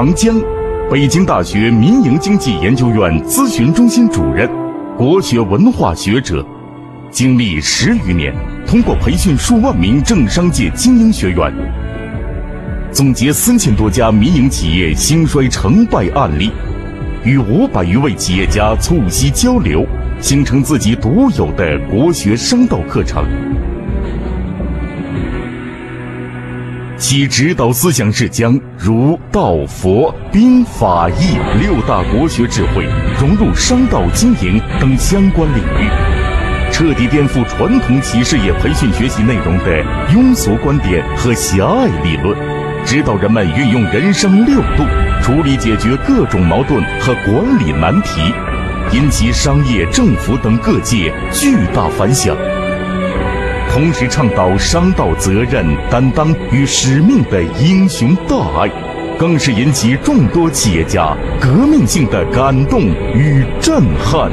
唐江，北京大学民营经济研究院咨询中心主任，国学文化学者，经历10余年，通过培训数万名政商界精英学员，总结3000多家民营企业兴衰成败案例，与500余位企业家促膝交流，形成自己独有的国学商道课程。其指导思想是将儒、道、佛、兵、法、易6大国学智慧融入商道经营等相关领域，彻底颠覆传统企事业培训学习内容的庸俗观点和狭隘理论，指导人们运用人生6度处理解决各种矛盾和管理难题，引起商业、政府等各界巨大反响。同时倡导商道责任、担当与使命的英雄大爱，更是引起众多企业家革命性的感动与震撼。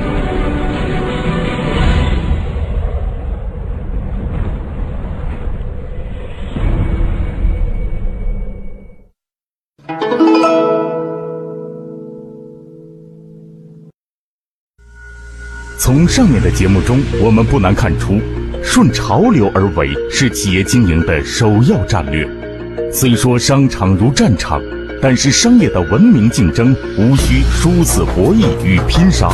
从上面的节目中，我们不难看出，顺潮流而为是企业经营的首要战略。虽说商场如战场，但是商业的文明竞争无需殊死博弈与拼杀，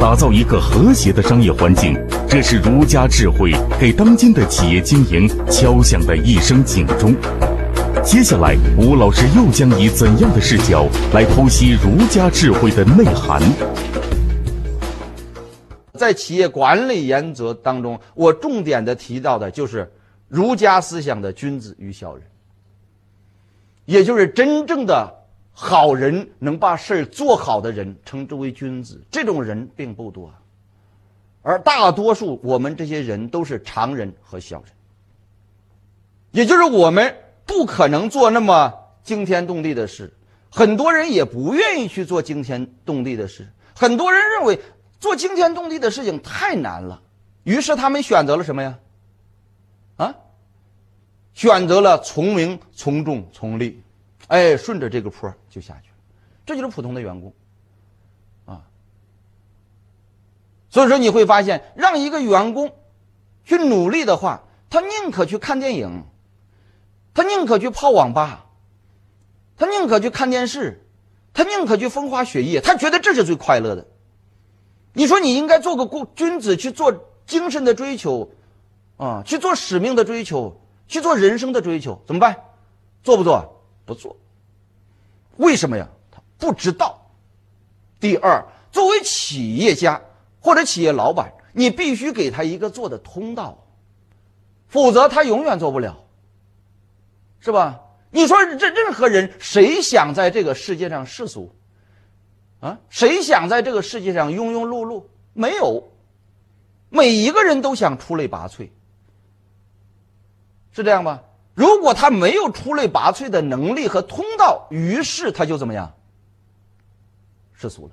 打造一个和谐的商业环境，这是儒家智慧给当今的企业经营敲响的一声警钟。接下来，吴老师又将以怎样的视角来剖析儒家智慧的内涵？在企业管理原则当中，我重点的提到的就是儒家思想的君子与小人，也就是真正的好人，能把事儿做好的人称之为君子，这种人并不多，而大多数我们这些人都是常人和小人，也就是我们不可能做那么惊天动地的事，很多人也不愿意去做惊天动地的事，很多人认为做惊天动地的事情太难了，于是他们选择了什么呀？选择了从名、从众、从利，哎，顺着这个坡就下去了，这就是普通的员工，所以说你会发现，让一个员工去努力的话，他宁可去看电影，他宁可去泡网吧，他宁可去看电视，他宁可去风花雪夜，他觉得这是最快乐的。你说你应该做个君子，去做精神的追求，去做使命的追求，去做人生的追求，怎么办？做不做？不做。为什么呀？他不知道。第二，作为企业家或者企业老板，你必须给他一个做的通道，否则他永远做不了，是吧？你说这任何人，谁想在这个世界上世俗？谁想在这个世界上庸庸碌碌？没有，每一个人都想出类拔萃，是这样吧？如果他没有出类拔萃的能力和通道，于是他就怎么样？世俗了。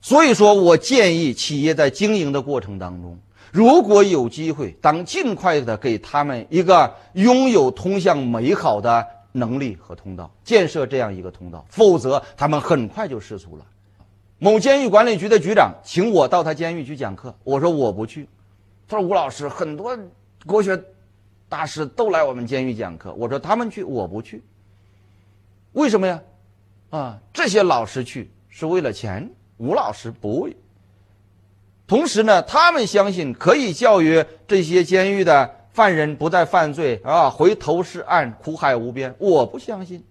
所以说我建议企业在经营的过程当中，如果有机会，当尽快的给他们一个拥有通向美好的能力和通道，建设这样一个通道，否则他们很快就失足了。某监狱管理局的局长请我到他监狱去讲课，我说我不去。他说吴老师，很多国学大师都来我们监狱讲课。我说他们去，我不去。为什么呀？这些老师去是为了钱，吴老师不为。同时呢，他们相信可以教育这些监狱的犯人不再犯罪啊，回头是岸，苦海无边。我不相信，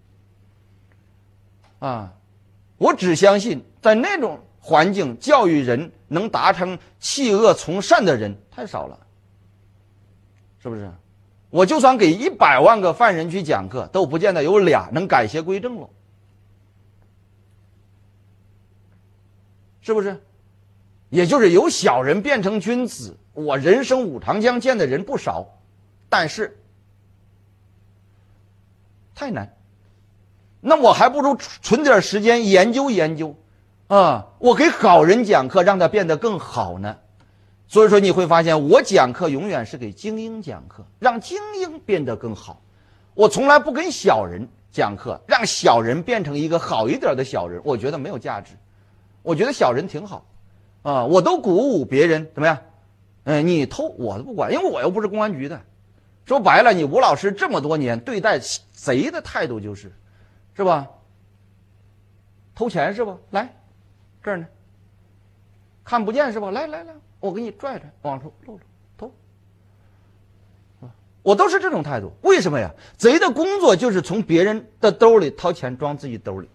我只相信在那种环境教育人，能达成弃恶从善的人太少了，是不是？我就算给100万个犯人去讲课，都不见得有俩能改邪归正了，是不是？也就是由小人变成君子，我人生五常将见的人不少，但是太难，那我还不如存点时间研究研究，我给好人讲课，让他变得更好呢。所以说你会发现，我讲课永远是给精英讲课，让精英变得更好，我从来不跟小人，讲课，让小人变成一个好一点的小人，我觉得没有价值。我觉得小人挺好，啊，我都鼓舞别人怎么样？你偷我都不管，因为我又不是公安局的。说白了，你吴老师这么多年对待贼的态度就是，是吧？偷钱是吧？来，这儿呢。看不见是吧？来来来，我给你拽拽，往出露露。我都是这种态度，为什么呀？贼的工作就是从别人的兜里掏钱装自己兜里，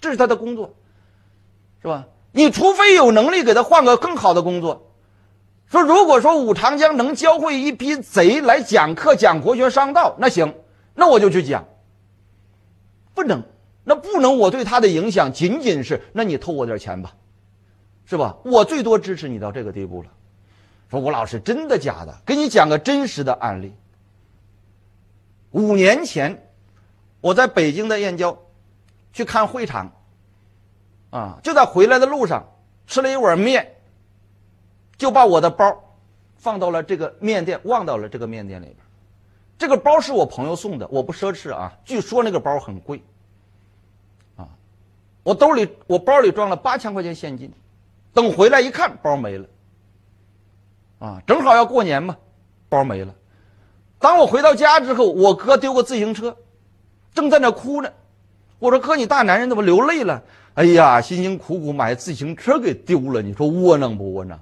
这是他的工作，是吧？你除非有能力给他换个更好的工作。说如果说武长江能教会一批贼来讲课、讲国学、商道，那行，那我就去讲。不能，那不能，我对他的影响仅仅是，那你偷我点钱吧，是吧？我最多支持你到这个地步了。说吴老师，真的假的？给你讲个真实的案例。5年前，我在北京的燕郊去看会场，啊，就在回来的路上吃了一碗面，就把我的包放到了这个面店，忘到了这个面店里边。这个包是我朋友送的，我不奢侈啊。据说那个包很贵，啊，我包里装了8000块钱现金，等回来一看，包没了，啊，正好要过年嘛，包没了。当我回到家之后，我哥丢个自行车，正在那哭呢。我说：“哥，你大男人怎么流泪了？”哎呀，辛辛苦苦买自行车给丢了，你说窝囊不窝囊？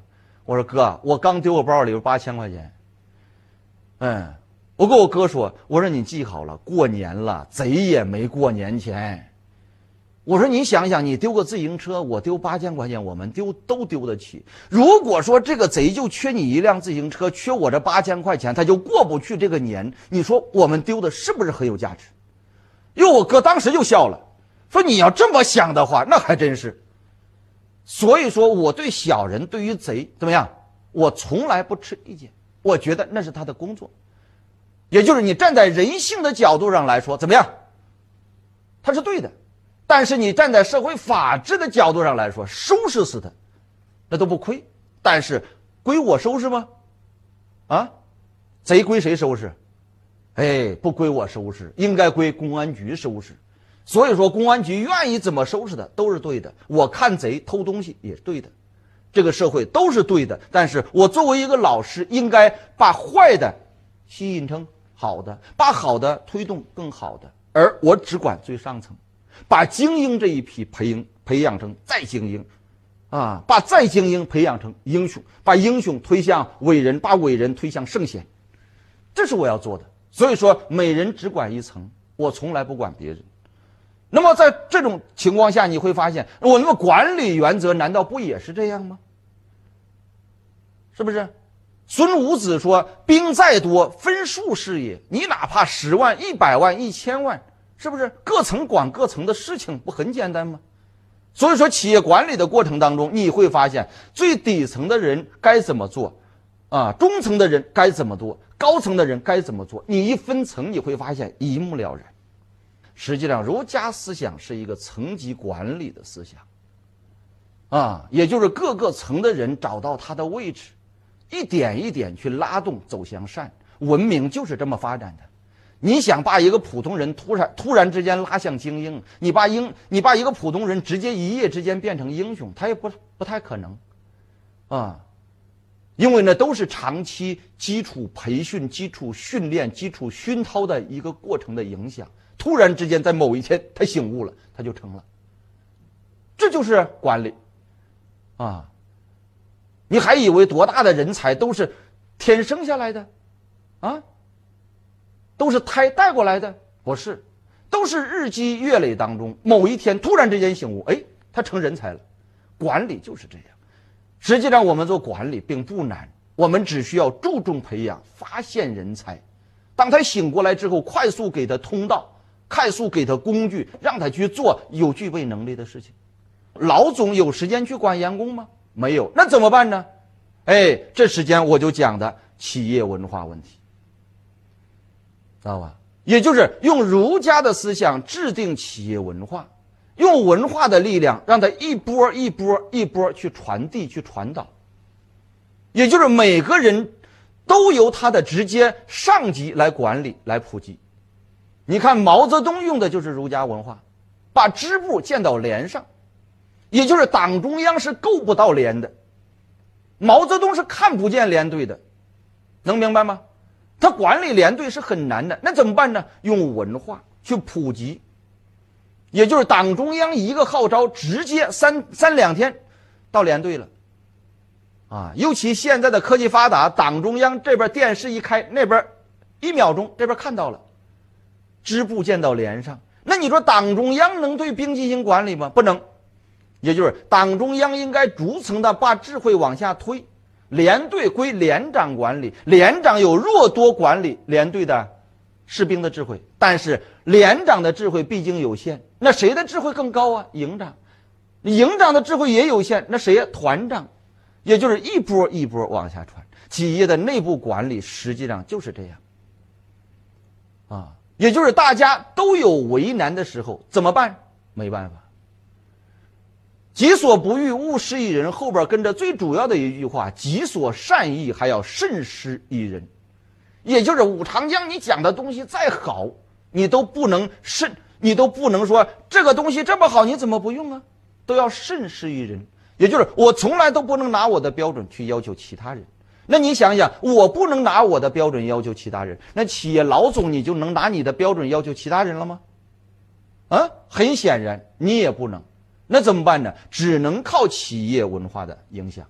我说：“哥，我刚丢个包里边8000块钱。”嗯，我跟我哥说：“我说你记好了，过年了，贼也没过年前。”我说：“你想想，你丢个自行车，我丢8000块钱，我们都丢得起。如果说这个贼就缺你一辆自行车，缺我这8000块钱，他就过不去这个年。你说我们丢的是不是很有价值？”哟，我哥当时就笑了，说：“你要这么想的话，那还真是。”所以说，我对小人，对于贼怎么样，我从来不持意见。我觉得那是他的工作，也就是你站在人性的角度上来说，怎么样，他是对的。但是你站在社会法治的角度上来说，收拾死他，那都不亏。但是归我收拾吗？啊，贼归谁收拾？哎，不归我收拾，应该归公安局收拾。所以说，公安局愿意怎么收拾的都是对的。我看贼偷东西也是对的，这个社会都是对的。但是我作为一个老师，应该把坏的吸引成好的，把好的推动更好的，而我只管最上层。把精英这一批培养成再精英，啊，把再精英培养成英雄，把英雄推向伟人，把伟人推向圣贤，这是我要做的。所以说，每人只管一层，我从来不管别人。那么在这种情况下，你会发现，我那么管理原则难道不也是这样吗？是不是？孙武子说：“兵再多，分数是也。”你哪怕10万、100万、1000万。是不是各层管各层的事情不很简单吗？所以说，企业管理的过程当中，你会发现最底层的人该怎么做，啊，中层的人该怎么做，高层的人该怎么做，你一分层，你会发现一目了然。实际上，儒家思想是一个层级管理的思想，啊，也就是各个层的人找到他的位置，一点一点去拉动走向善，文明就是这么发展的。你想把一个普通人突然之间拉向精英，你把一个普通人直接一夜之间变成英雄，他也不太可能，啊，因为呢都是长期基础培训、基础训练、基础熏陶的一个过程的影响。突然之间在某一天他醒悟了，他就成了。这就是管理，啊，你还以为多大的人才都是天生下来的，啊？都是胎带过来的，不是，都是日积月累当中，某一天突然之间醒悟，哎，他成人才了。管理就是这样。实际上，我们做管理并不难，我们只需要注重培养、发现人才。当他醒过来之后，快速给他通道，快速给他工具，让他去做有具备能力的事情。老总有时间去管员工吗？没有，那怎么办呢？哎，这时间我就讲的企业文化问题。知道吧？也就是用儒家的思想制定企业文化，用文化的力量让它一波一波一波去传递、去传导。也就是每个人都由他的直接上级来管理、来普及。你看毛泽东用的就是儒家文化，把织布建到帘上，也就是党中央是够不到帘的，毛泽东是看不见连队的，能明白吗？他管理连队是很难的，那怎么办呢？用文化去普及，也就是党中央一个号召，直接三两天到连队了。啊，尤其现在的科技发达，党中央这边电视一开，那边1秒钟这边看到了，织布建到帘上。那你说党中央能对兵进行管理吗？不能。也就是党中央应该逐层的把智慧往下推，连队归连长管理，连长有若多管理连队的士兵的智慧，但是连长的智慧毕竟有限，那谁的智慧更高啊？营长，营长的智慧也有限，那谁呀？团长。也就是一波一波往下传，企业的内部管理实际上就是这样，啊，也就是大家都有为难的时候，怎么办？没办法。己所不欲，勿施于人。后边跟着最主要的一句话：己所善欲，还要慎施于人。也就是武长江，你讲的东西再好，你都不能说这个东西这么好，你怎么不用啊？都要慎施于人。也就是我从来都不能拿我的标准去要求其他人，那你想想，我不能拿我的标准要求其他人，那企业老总你就能拿你的标准要求其他人了吗？啊，很显然你也不能，那怎么办呢？只能靠企业文化的影响。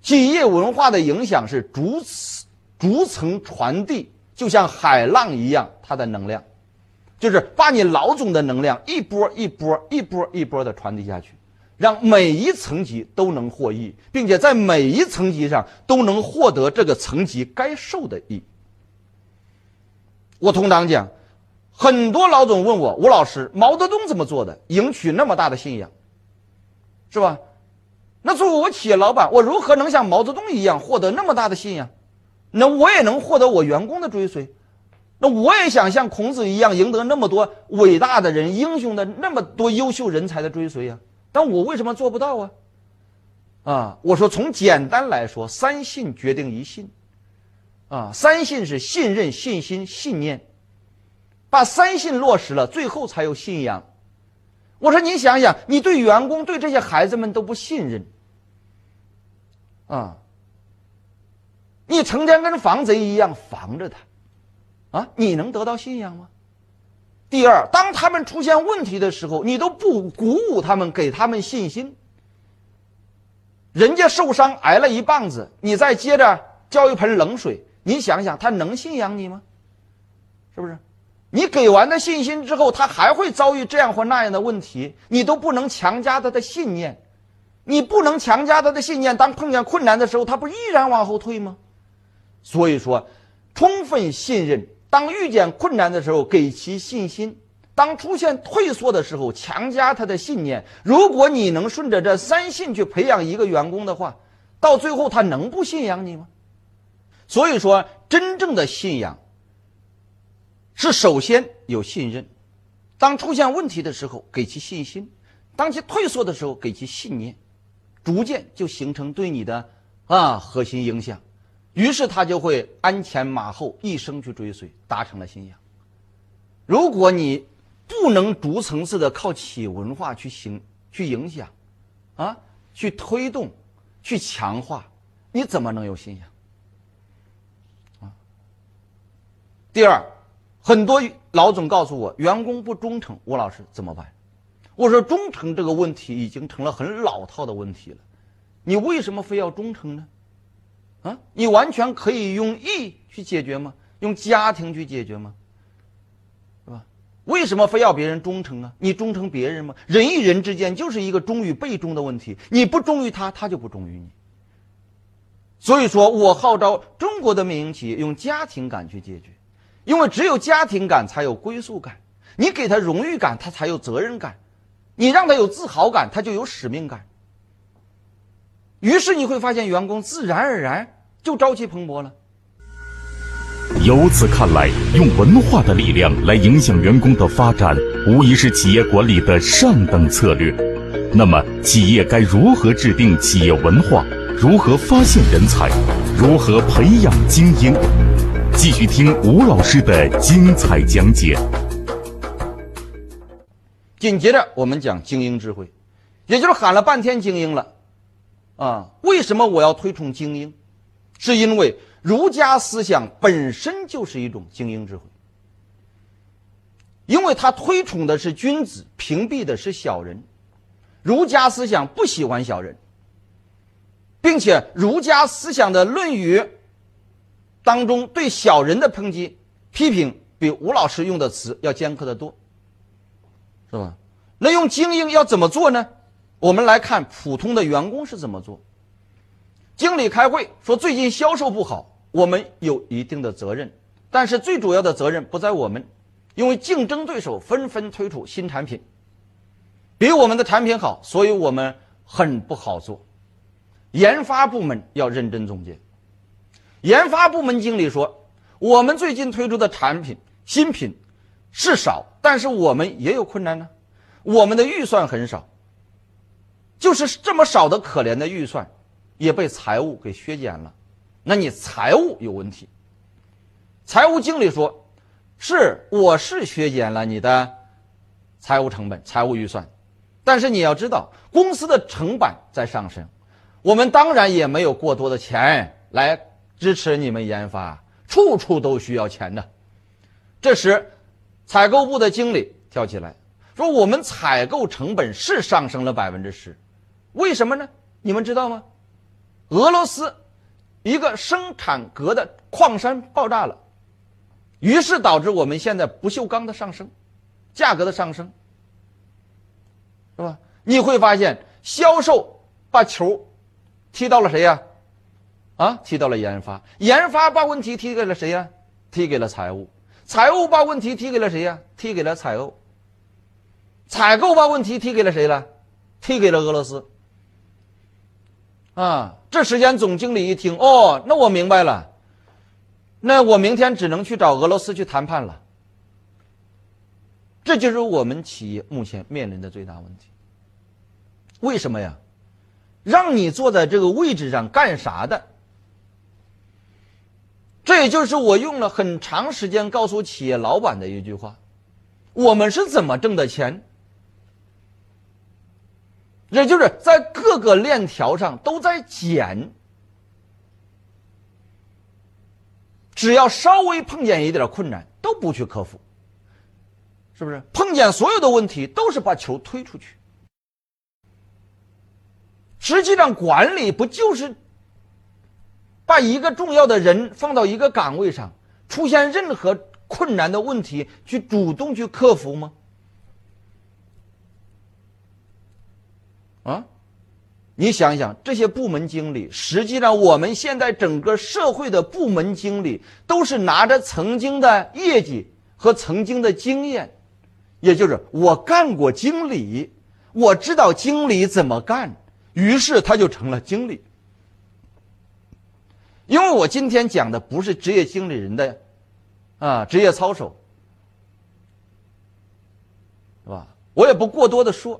企业文化的影响是逐层传递，就像海浪一样，它的能量，就是把你老总的能量一波一波的传递下去。让每一层级都能获益，并且在每一层级上都能获得这个层级该受的益。我通常讲，很多老总问我，吴老师，毛泽东怎么做的，赢取那么大的信仰，是吧？那作为我企业老板，我如何能像毛泽东一样获得那么大的信仰？那我也能获得我员工的追随，那我也想像孔子一样赢得那么多伟大的人、英雄的那么多优秀人才的追随呀。但我为什么做不到啊？啊，我说从简单来说，三信决定一信，啊，三信是信任、信心、信念，把三信落实了，最后才有信仰。我说你想想，你对员工、对这些孩子们都不信任，啊，你成天跟防贼一样防着他，啊，你能得到信仰吗？第二，当他们出现问题的时候，你都不鼓舞他们，给他们信心。人家受伤挨了一棒子，你再接着浇一盆冷水，你想想他能信仰你吗？是不是？你给完他信心之后，他还会遭遇这样或那样的问题，你都不能强加他的信念。你不能强加他的信念，当碰见困难的时候，他不依然往后退吗？所以说，充分信任。当遇见困难的时候，给其信心；当出现退缩的时候，强加他的信念。如果你能顺着这三信去培养一个员工的话，到最后他能不信仰你吗？所以说，真正的信仰是首先有信任，当出现问题的时候给其信心，当其退缩的时候给其信念，逐渐就形成对你的核心影响。于是他就会鞍前马后，一生去追随，达成了信仰。如果你不能逐层次的靠企业文化去影响，啊，去推动，去强化，你怎么能有信仰？啊。第二，很多老总告诉我，员工不忠诚，吴老师怎么办？我说忠诚这个问题已经成了很老套的问题了，你为什么非要忠诚呢？啊，你完全可以用义去解决吗？用家庭去解决吗？是吧？为什么非要别人忠诚啊？你忠诚别人吗？人与人之间就是一个忠与被忠的问题，你不忠于他，他就不忠于你。所以说我号召中国的民营企业用家庭感去解决，因为只有家庭感才有归属感，你给他荣誉感，他才有责任感，你让他有自豪感，他就有使命感。于是你会发现，员工自然而然就朝气蓬勃了。由此看来，用文化的力量来影响员工的发展，无疑是企业管理的上等策略。那么，企业该如何制定企业文化？如何发现人才？如何培养精英？继续听吴老师的精彩讲解。紧接着我们讲精英智慧，也就是喊了半天精英了啊。为什么我要推崇精英？是因为儒家思想本身就是一种精英智慧，因为它推崇的是君子，屏蔽的是小人。儒家思想不喜欢小人，并且儒家思想的《论语》当中对小人的抨击、批评，比吴老师用的词要尖刻得多，是吧？那用精英要怎么做呢？我们来看普通的员工是怎么做。经理开会说最近销售不好，我们有一定的责任，但是最主要的责任不在我们，因为竞争对手纷纷推出新产品，比我们的产品好，所以我们很不好做。研发部门要认真总结。研发部门经理说，我们最近推出的产品新品是少，但是我们也有困难呢，我们的预算很少，就是这么少的可怜的预算也被财务给削减了，那你财务有问题。财务经理说，是，我是削减了你的财务成本、财务预算，但是你要知道公司的成本在上升，我们当然也没有过多的钱来支持你们研发，处处都需要钱的。这时采购部的经理跳起来说，我们采购成本是上升了 10%， 为什么呢？你们知道吗？俄罗斯一个生产铬的矿山爆炸了，于是导致我们现在不锈钢的上升，价格的上升，是吧？你会发现销售把球踢到了谁呀？踢到了研发，研发把问题踢给了谁呀？踢给了财务，财务把问题踢给了谁呀？踢给了采购，采购把问题踢给了谁了？踢给了俄罗斯。这时间总经理一听，那我明白了，那我明天只能去找俄罗斯去谈判了。这就是我们企业目前面临的最大问题。为什么呀？让你坐在这个位置上干啥的？这也就是我用了很长时间告诉企业老板的一句话，我们是怎么挣的钱？也就是在各个链条上都在减，只要稍微碰见一点困难都不去克服，是不是？碰见所有的问题都是把球推出去。实际上管理不就是把一个重要的人放到一个岗位上，出现任何困难的问题去主动去克服吗？你想想这些部门经理，实际上我们现在整个社会的部门经理都是拿着曾经的业绩和曾经的经验，也就是我干过经理，我知道经理怎么干，于是他就成了经理。因为我今天讲的不是职业经理人的职业操守，是吧？我也不过多的说，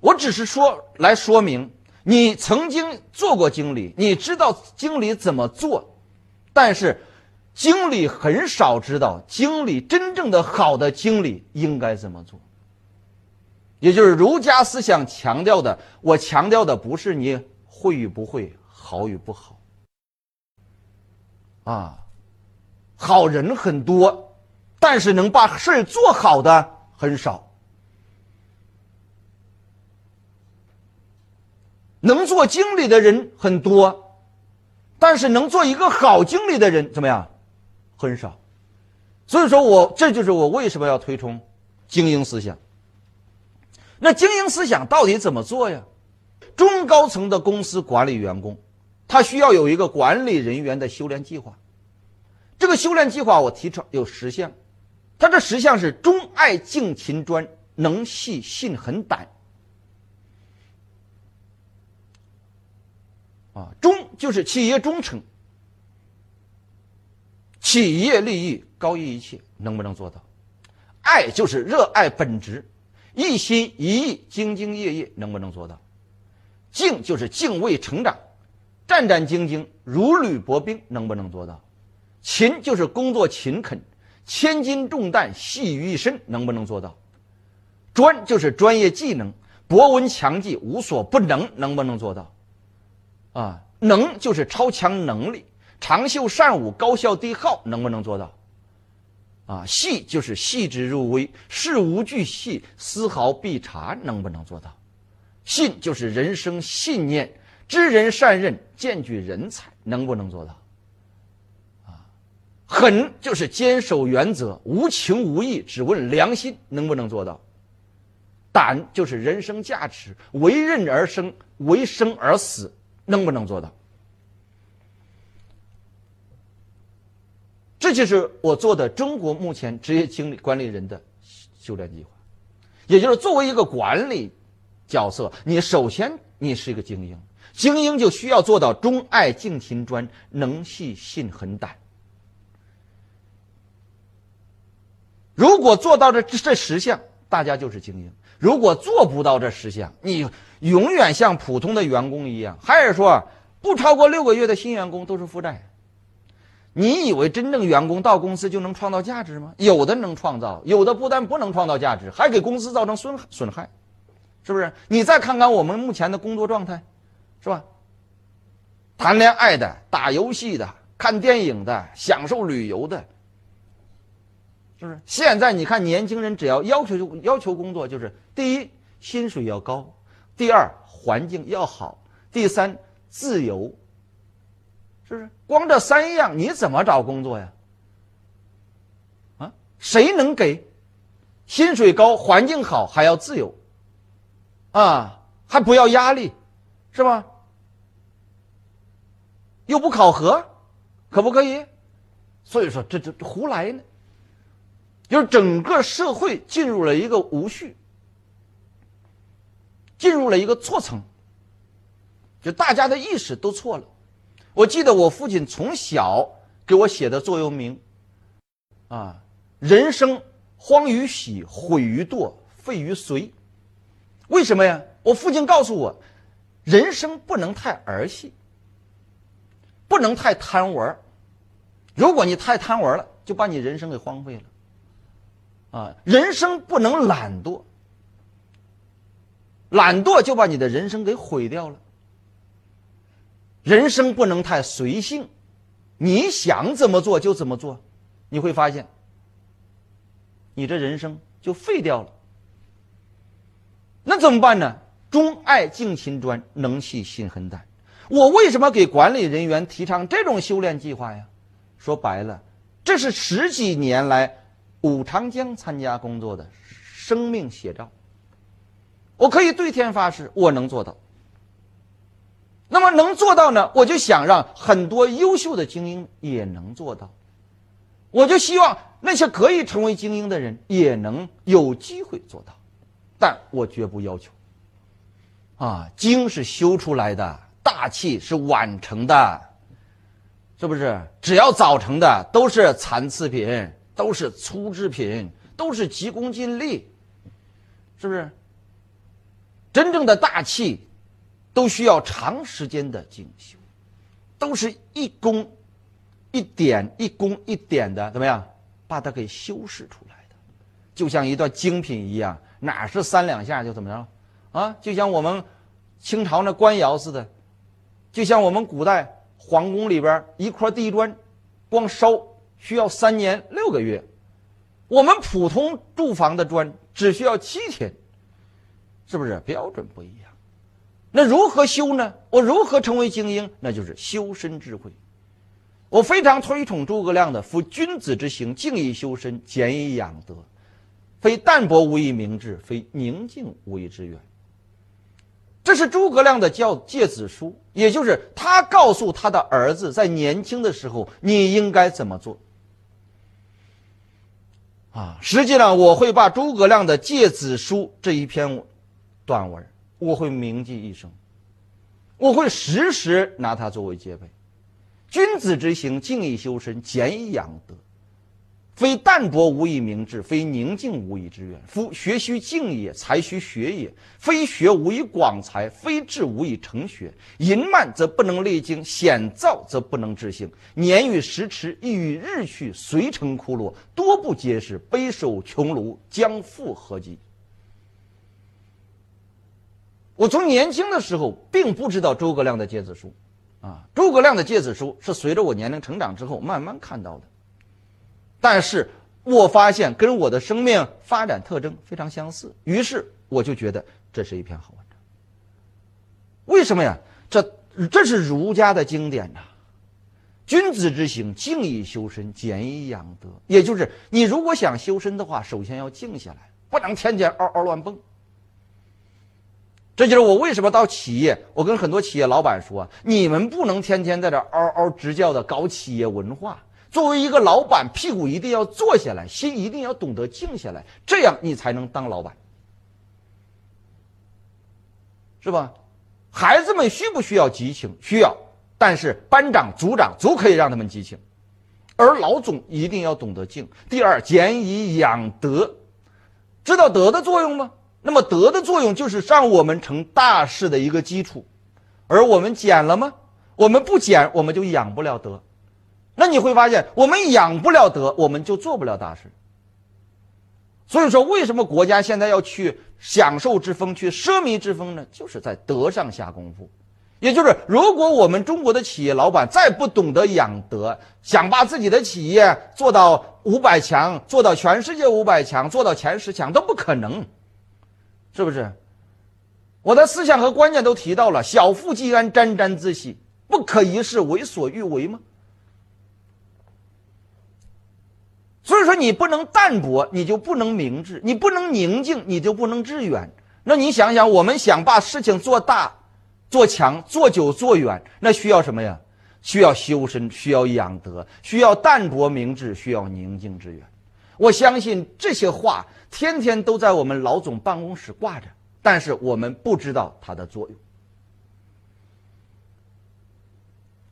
我只是说来说明，你曾经做过经理，你知道经理怎么做，但是经理很少知道经理真正的好的经理应该怎么做。也就是儒家思想强调的，我强调的不是你会与不会，好与不好。好人很多，但是能把事做好的很少。能做经理的人很多，但是能做一个好经理的人怎么样？很少。所以说这就是我为什么要推崇精英思想。那精英思想到底怎么做呀？中高层的公司管理员工，他需要有一个管理人员的修炼计划。这个修炼计划我提倡有10项，他这10项是忠爱敬勤专能细信狠胆。忠就是企业忠诚，企业利益高于一切，能不能做到？爱就是热爱本职，一心一意兢兢业业，能不能做到？敬就是敬畏成长，战战兢兢如履薄冰，能不能做到？勤就是工作勤恳，千斤重担系于一身，能不能做到？专就是专业技能，博闻强记，无所不能，能不能做到？啊，能就是超强能力，长袖善舞，高效低耗，能不能做到？啊，细就是细致入微，事无巨细，丝毫必察，能不能做到？信就是人生信念，知人善任，见举人才，能不能做到？啊，狠就是坚守原则，无情无义，只问良心，能不能做到？胆就是人生价值，为任而生，为生而死，能不能做到？这就是我做的中国目前职业经理管理人的修炼计划，也就是作为一个管理角色，你首先你是一个精英，精英就需要做到忠爱敬勤专，能细信狠胆。如果做到这10项，大家就是精英；如果做不到这10项，你永远像普通的员工一样。还是说，不超过6个月的新员工都是负债。你以为真正员工到公司就能创造价值吗？有的能创造，有的不但不能创造价值，还给公司造成损害，是不是？你再看看我们目前的工作状态，是吧？谈恋爱的、打游戏的、看电影的、享受旅游的，是不是？现在你看年轻人只要要求工作，就是第一，薪水要高；第二，环境要好；第三，自由。是不是光这3样你怎么找工作呀？啊，谁能给？薪水高，环境好，还要自由，啊，还不要压力，是吧？又不考核，可不可以？所以说这胡来呢，就是整个社会进入了一个无序，进入了一个错层，就大家的意识都错了。我记得我父亲从小给我写的座右铭，啊，人生荒于喜，毁于惰，废于随。为什么呀？我父亲告诉我，人生不能太儿戏，不能太贪玩。如果你太贪玩了，就把你人生给荒废了。啊，人生不能懒惰，懒惰就把你的人生给毁掉了。人生不能太随性，你想怎么做就怎么做，你会发现你这人生就废掉了。那怎么办呢？忠爱敬勤专，能细心狠胆。我为什么给管理人员提倡这种修炼计划呀？说白了，这是10几年来武长江参加工作的生命写照。我可以对天发誓，我能做到。那么能做到呢，我就想让很多优秀的精英也能做到，我就希望那些可以成为精英的人也能有机会做到，但我绝不要求。啊，精是修出来的，大气是晚成的，是不是？只要早成的都是残次品，都是粗制品，都是急功近利，是不是？真正的大气都需要长时间的精修，都是一功一点一功一点的，怎么样把它给修饰出来的？就像一段精品一样，哪是3两下就怎么着啊？就像我们清朝那官窑似的，就像我们古代皇宫里边一块地砖，光烧需要3年6个月，我们普通住房的砖只需要7天，是不是？标准不一样。那如何修呢？我如何成为精英？那就是修身智慧。我非常推崇诸葛亮的“夫君子之行，静以修身，俭以养德。非淡泊无以明志，非宁静无以致远。”这是诸葛亮的教诫子书，也就是他告诉他的儿子，在年轻的时候你应该怎么做。啊，实际上我会把诸葛亮的诫子书这一篇短文，我会铭记一生，我会时时拿它作为戒备。君子之行，静以修身，俭以养德。非淡泊无以明志，非宁静无以致远。夫学须静也，才须学也。非学无以广才，非志无以成学。淫慢则不能励精，险躁则不能治性。年与时驰，意与日去，遂成枯落，多不结实。悲守穷庐，将复何及？我从年轻的时候并不知道诸葛亮的《诫子书》，诸葛亮的《诫子书》是随着我年龄成长之后慢慢看到的。但是我发现跟我的生命发展特征非常相似，于是我就觉得这是一篇好文章。为什么呀？这是儒家的经典呐、啊！君子之行，静以修身，俭以养德。也就是你如果想修身的话，首先要静下来，不能天天嗷嗷乱蹦。这就是我为什么到企业，我跟很多企业老板说，你们不能天天在这嗷嗷直叫的搞企业文化。作为一个老板，屁股一定要坐下来，心一定要懂得静下来，这样你才能当老板，是吧？孩子们需不需要激情？需要，但是班长、组长足可以让他们激情，而老总一定要懂得静。第二，俭以养德，知道德的作用吗？那么德的作用就是让我们成大事的一个基础，而我们俭了吗？我们不俭，我们就养不了德。那你会发现，我们养不了德，我们就做不了大事。所以说，为什么国家现在要去享受之风，去奢靡之风呢？就是在德上下功夫。也就是，如果我们中国的企业老板再不懂得养德，想把自己的企业做到500强，做到全世界500强，做到前10强都不可能，是不是？我的思想和观念都提到了，小富即安，沾沾自喜，不可一世，为所欲为吗？所以说你不能淡泊，你就不能明智；你不能宁静，你就不能致远。那你想想，我们想把事情做大、做强、做久、做远，那需要什么呀？需要修身，需要养德，需要淡泊明志，需要宁静致远。我相信这些话天天都在我们老总办公室挂着，但是我们不知道它的作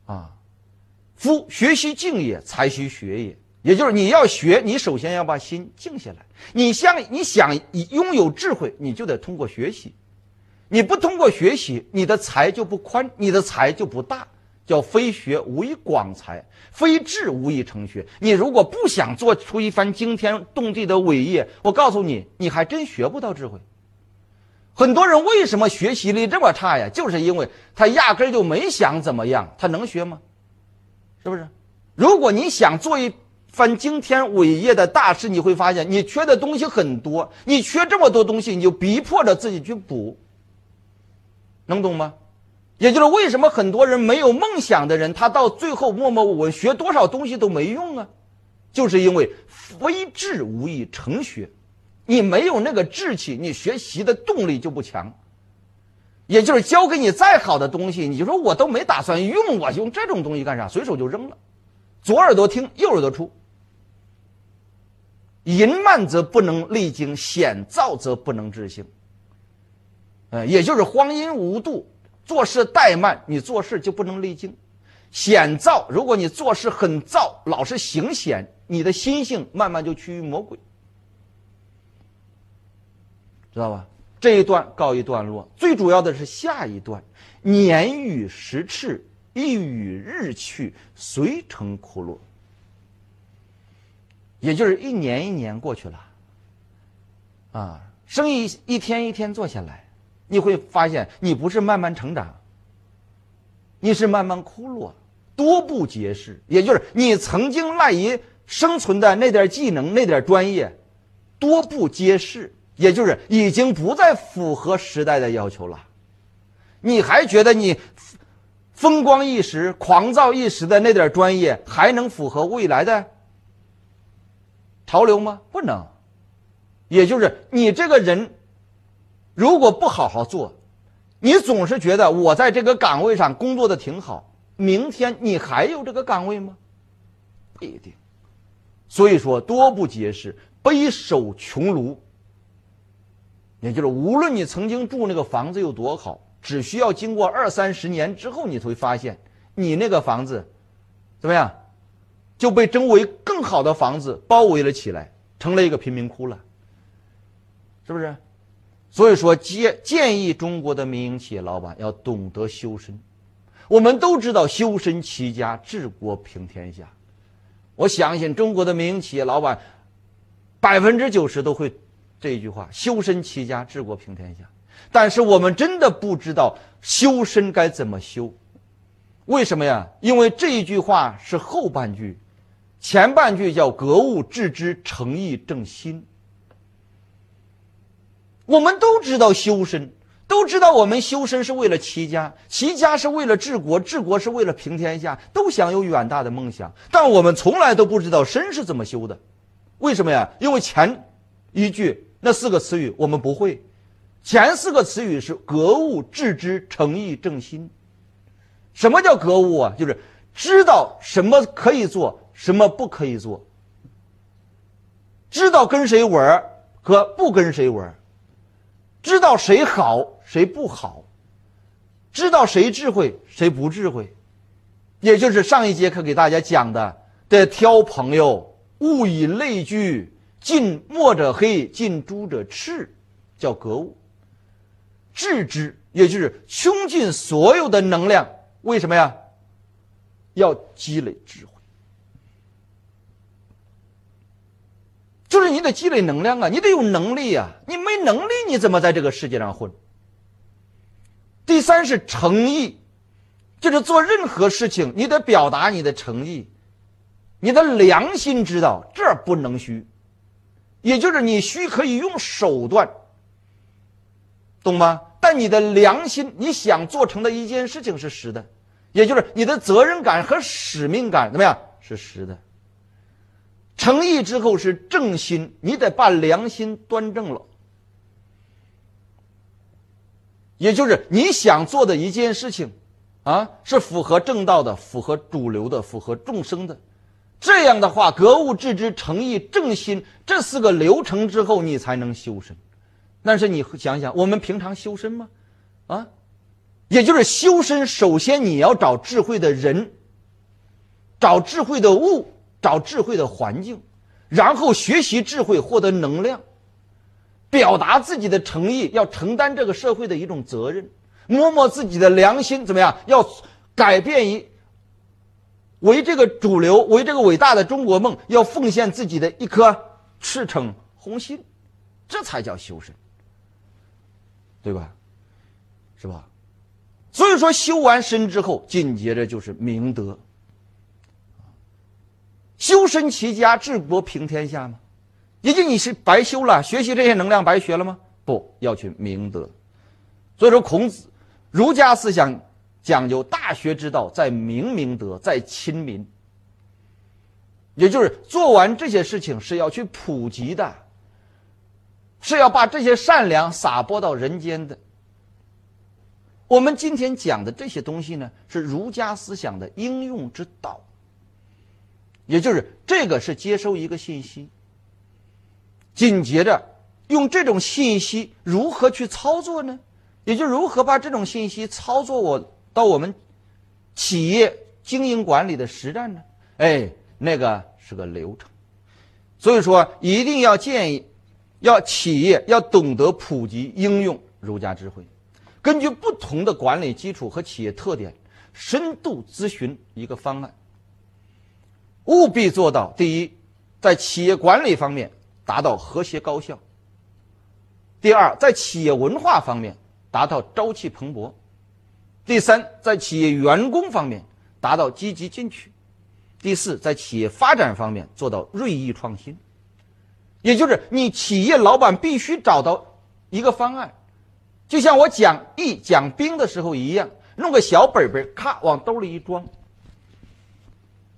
用。夫学须静也，才须学也。也就是你要学，你首先要把心静下来。你想拥有智慧，你就得通过学习。你不通过学习，你的才就不宽，你的才就不大。叫非学无以广才，非志无以成学。你如果不想做出一番惊天动地的伟业，我告诉你，你还真学不到智慧。很多人为什么学习力这么差呀？就是因为他压根就没想怎么样，他能学吗？是不是？如果你想做一番惊天伟业的大事，你会发现你缺的东西很多，你缺这么多东西，你就逼迫着自己去补，能懂吗？也就是为什么很多人没有梦想的人，他到最后默默无闻，学多少东西都没用啊，就是因为非志无以成学，你没有那个志气，你学习的动力就不强。也就是教给你再好的东西，你就说我都没打算用，我用这种东西干啥？随手就扔了，左耳朵听，右耳朵出。淫慢则不能励精，险躁则不能治性。也就是荒淫无度，做事怠慢，你做事就不能励精。险躁，如果你做事很躁，老是行险，你的心性慢慢就趋于魔鬼，知道吧？这一段告一段落，最主要的是下一段：年与时驰，意与日去，遂成枯落。也就是一年一年过去了，生意一天一天做下来，你会发现你不是慢慢成长，你是慢慢枯落，多不结实。也就是你曾经赖以生存的那点技能、那点专业，多不结实，也就是已经不再符合时代的要求了。你还觉得你风光一时、狂躁一时的那点专业，还能符合未来的潮流吗？不能。也就是你这个人如果不好好做，你总是觉得我在这个岗位上工作的挺好，明天你还有这个岗位吗？不一定。所以说多不结实，悲守穷庐。也就是无论你曾经住那个房子有多好，只需要经过20-30年之后，你会发现你那个房子怎么样，就被周围更好的房子包围了起来，成了一个贫民窟了，是不是？所以说建议中国的民营企业老板要懂得修身。我们都知道修身齐家治国平天下，我相信中国的民营企业老板90%都会这一句话，修身齐家治国平天下。但是我们真的不知道修身该怎么修，为什么呀？因为这一句话是后半句，前半句叫格物致知诚意正心。我们都知道修身，都知道我们修身是为了齐家，齐家是为了治国，治国是为了平天下，都想有远大的梦想，但我们从来都不知道身是怎么修的。为什么呀？因为前一句那四个词语我们不会，前四个词语是格物致知诚意正心。什么叫格物啊？就是知道什么可以做，什么不可以做，知道跟谁玩和不跟谁玩，知道谁好谁不好，知道谁智慧谁不智慧，也就是上一节课给大家讲的，得挑朋友，物以类聚，近墨者黑，近朱者赤，叫格物。致知也就是穷尽所有的能量，为什么呀？要积累智慧，就是你得积累能量啊，你得有能力啊，你没能力你怎么在这个世界上混？第三是诚意，就是做任何事情你得表达你的诚意，你的良心知道这不能虚，也就是你虚可以用手段，懂吗？但你的良心，你想做成的一件事情是实的，也就是你的责任感和使命感怎么样是实的。诚意之后是正心，你得把良心端正了，也就是你想做的一件事情啊，是符合正道的，符合主流的，符合众生的。这样的话，格物致知诚意正心这四个流程之后你才能修身。但是你想想，我们平常修身吗？啊，也就是修身，首先你要找智慧的人，找智慧的物，找智慧的环境，然后学习智慧，获得能量，表达自己的诚意，要承担这个社会的一种责任，摸摸自己的良心，怎么样？要改变为这个主流，为这个伟大的中国梦，要奉献自己的一颗赤诚红心，这才叫修身。对吧？是吧？所以说修完身之后，紧接着就是明德。修身齐家治国平天下吗？也就你是白修了，学习这些能量白学了吗？不，要去明德。所以说孔子儒家思想讲究大学之道，在明德，在亲民，也就是做完这些事情是要去普及的，是要把这些善良撒播到人间的。我们今天讲的这些东西呢，是儒家思想的应用之道，也就是这个是接收一个信息，紧接着用这种信息如何去操作呢？也就如何把这种信息操作到我们企业经营管理的实战呢？哎，那个是个流程。所以说一定要建议企业要懂得普及应用儒家智慧，根据不同的管理基础和企业特点，深度咨询一个方案，务必做到：第一，在企业管理方面达到和谐高效；第二，在企业文化方面达到朝气蓬勃；第三，在企业员工方面达到积极进取；第四，在企业发展方面做到锐意创新。也就是你企业老板必须找到一个方案，就像我讲易讲兵的时候一样，弄个小本本咔往兜里一装。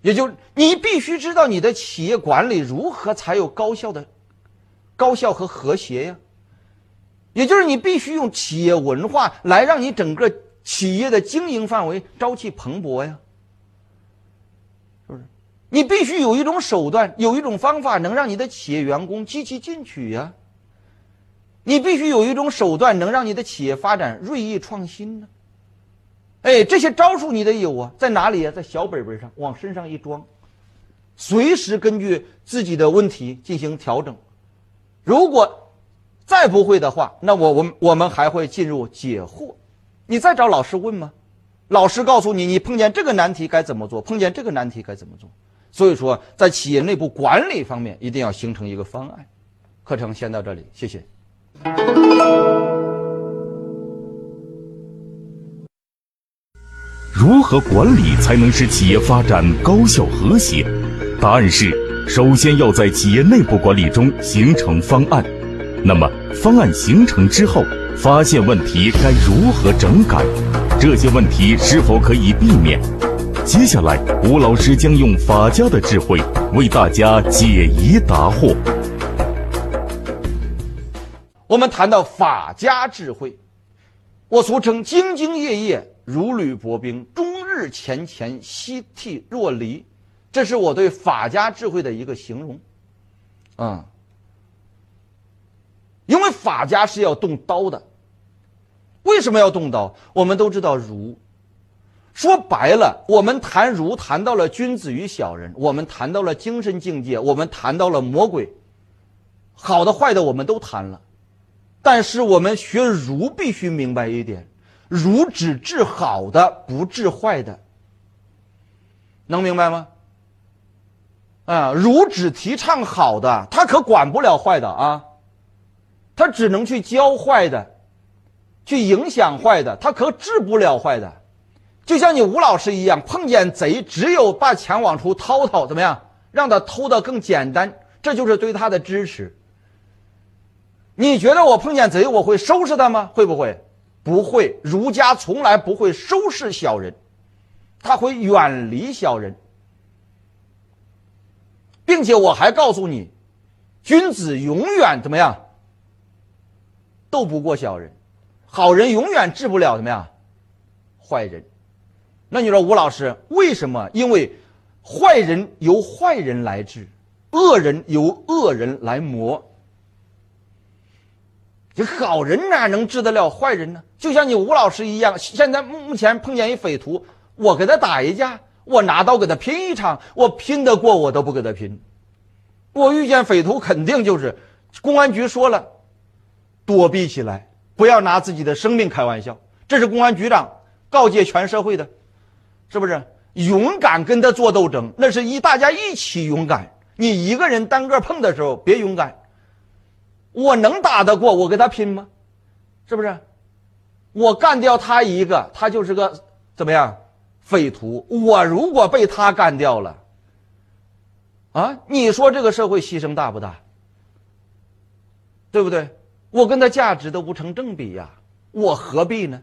也就是你必须知道你的企业管理如何才有高效和和谐呀。也就是你必须用企业文化来让你整个企业的经营范围朝气蓬勃呀。你必须有一种手段，有一种方法能让你的企业员工积极进取呀。你必须有一种手段能让你的企业发展锐意创新呢。哎，这些招数你得有啊，在哪里啊？在小本本上往身上一装，随时根据自己的问题进行调整。如果再不会的话，那我们还会进入解惑。你再找老师问吗？老师告诉你，你碰见这个难题该怎么做，碰见这个难题该怎么做。所以说，在企业内部管理方面，一定要形成一个方案。课程先到这里，谢谢。如何管理才能使企业发展高效和谐？答案是，首先要在企业内部管理中形成方案。那么，方案形成之后，发现问题该如何整改？这些问题是否可以避免？接下来，吴老师将用法家的智慧为大家解疑答惑。我们谈到法家智慧，我俗称兢兢业业。如履薄冰，终日前乾，夕惕若离，这是我对法家智慧的一个形容。因为法家是要动刀的。为什么要动刀？我们都知道儒，说白了，我们谈儒谈到了君子与小人，我们谈到了精神境界，我们谈到了魔鬼，好的坏的我们都谈了。但是我们学儒必须明白一点，儒只治好的，不治坏的，能明白吗？儒只提倡好的，他可管不了坏的啊，他只能去教坏的，去影响坏的，他可治不了坏的。就像你吴老师一样，碰见贼，只有把钱往出掏掏，怎么样让他偷得更简单，这就是对他的支持。你觉得我碰见贼，我会收拾他吗？会不会？不会，儒家从来不会收拾小人，他会远离小人，并且我还告诉你，君子永远怎么样斗不过小人，好人永远治不了怎么样坏人。那你说吴老师为什么？因为坏人由坏人来治，恶人由恶人来磨。这好人哪能治得了坏人呢？就像你吴老师一样，现在目前碰见一匪徒，我给他打一架，我拿刀给他拼一场，我拼得过我都不给他拼。我遇见匪徒肯定就是公安局说了，躲避起来，不要拿自己的生命开玩笑，这是公安局长告诫全社会的，是不是？勇敢跟他做斗争，那是大家一起勇敢，你一个人单个碰的时候别勇敢。我能打得过我跟他拼吗？是不是？我干掉他一个，他就是个怎么样匪徒，我如果被他干掉了你说这个社会牺牲大不大？对不对？我跟他价值都不成正比呀，我何必呢？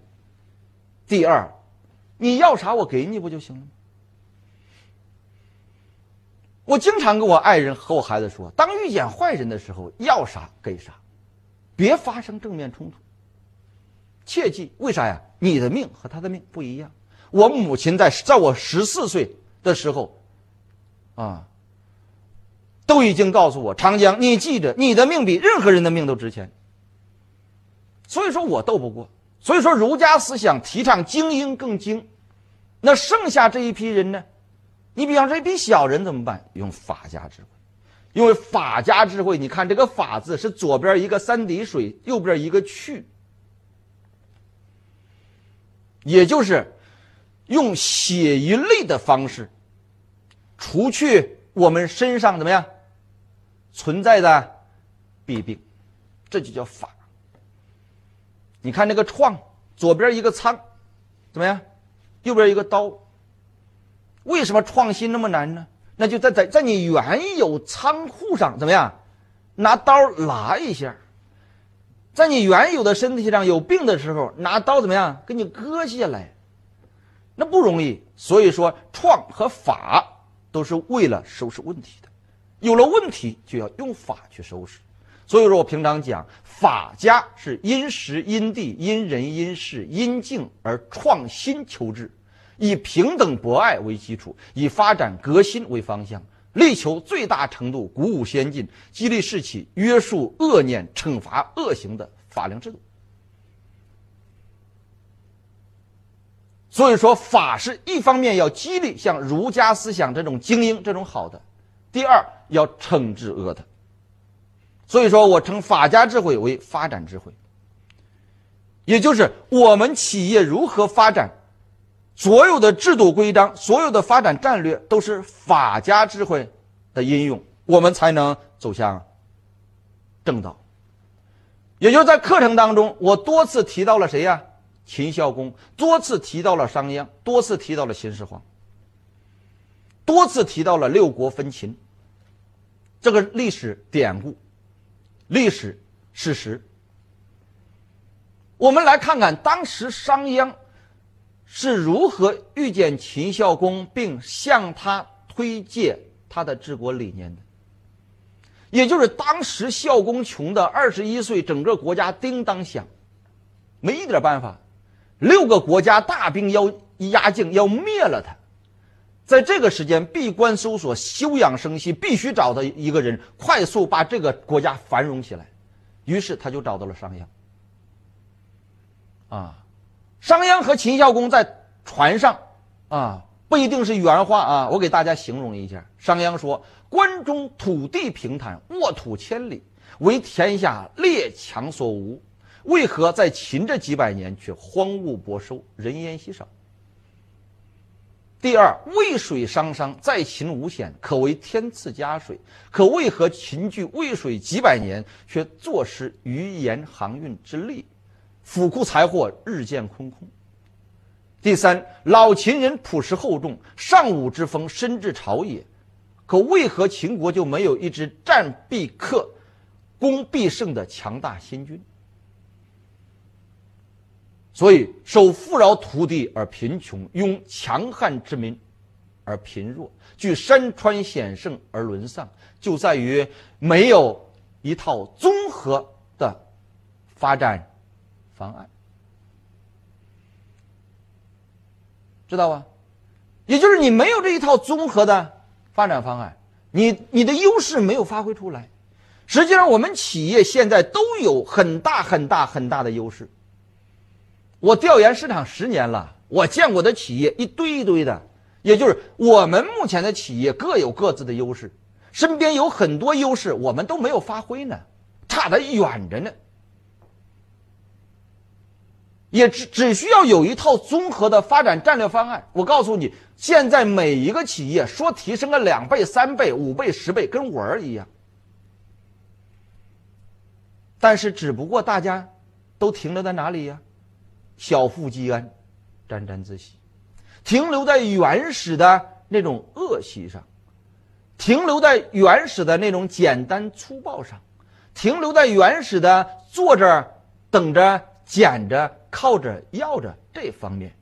第二，你要啥我给你不就行了吗？我经常跟我爱人和我孩子说，当遇见坏人的时候，要啥给啥，别发生正面冲突。切记，为啥呀？你的命和他的命不一样。我母亲在我14岁的时候，都已经告诉我，长江，你记着，你的命比任何人的命都值钱。所以说我斗不过。所以说儒家思想提倡精英更精，那剩下这一批人呢？你比方说一批小人怎么办？用法家智慧。因为法家智慧，你看这个法字是左边一个三点水，右边一个去，也就是用血一类的方式除去我们身上怎么样存在的弊病，这就叫法。你看那个创，左边一个仓，怎么样？右边一个刀。为什么创新那么难呢？那就在你原有仓库上怎么样拿刀拉一下，在你原有的身体上有病的时候拿刀怎么样给你割下来，那不容易。所以说创和法都是为了收拾问题的，有了问题就要用法去收拾。所以说我平常讲，法家是因时因地因人因事因境而创新求治，以平等博爱为基础，以发展革新为方向，力求最大程度鼓舞先进，激励士气，约束恶念，惩罚恶行的法令制度。所以说法是一方面要激励像儒家思想这种精英这种好的，第二要惩治恶的。所以说我称法家智慧为发展智慧，也就是我们企业如何发展，所有的制度规章，所有的发展战略都是法家智慧的应用，我们才能走向正道。也就是在课程当中，我多次提到了谁呀？秦孝公，多次提到了商鞅，多次提到了秦始皇，多次提到了六国分秦，这个历史典故、历史事实。我们来看看当时商鞅是如何遇见秦孝公，并向他推介他的治国理念的。也就是当时孝公穷的21岁，整个国家叮当响，没一点办法，6个国家大兵要压境，要灭了他。在这个时间闭关搜索，休养生息，必须找到一个人快速把这个国家繁荣起来。于是他就找到了商鞅。商鞅和秦孝公在船上不一定是原话我给大家形容一下。商鞅说：关中土地平坦，沃土千里，为天下列强所无，为何在秦这几百年却荒芜勃收，人烟稀少？第二，渭水汤汤，在秦无险，可为天赐佳水，可为何秦据渭水几百年，却坐失渔盐航运之利，府库财货日渐空空？第三，老秦人朴实厚重，尚武之风深至朝野，可为何秦国就没有一支战必克、攻必胜的强大新军？所以守富饶土地而贫穷，拥强悍之民而贫弱，据山川险胜而沦丧，就在于没有一套综合的发展方案。知道吧？也就是你没有这一套综合的发展方案，你的优势没有发挥出来。实际上我们企业现在都有很大的优势。我调研市场10年了，我见过的企业一堆一堆的。也就是我们目前的企业各有各自的优势，身边有很多优势我们都没有发挥呢，差得远着呢。也只需要有一套综合的发展战略方案。我告诉你，现在每一个企业说提升个2倍、3倍、5倍、10倍，跟玩儿一样。但是只不过大家都停留在哪里呀？小富即安，沾沾自喜，停留在原始的那种恶习上，停留在原始的那种简单粗暴上，停留在原始的坐着等着捡着靠着要着这方面。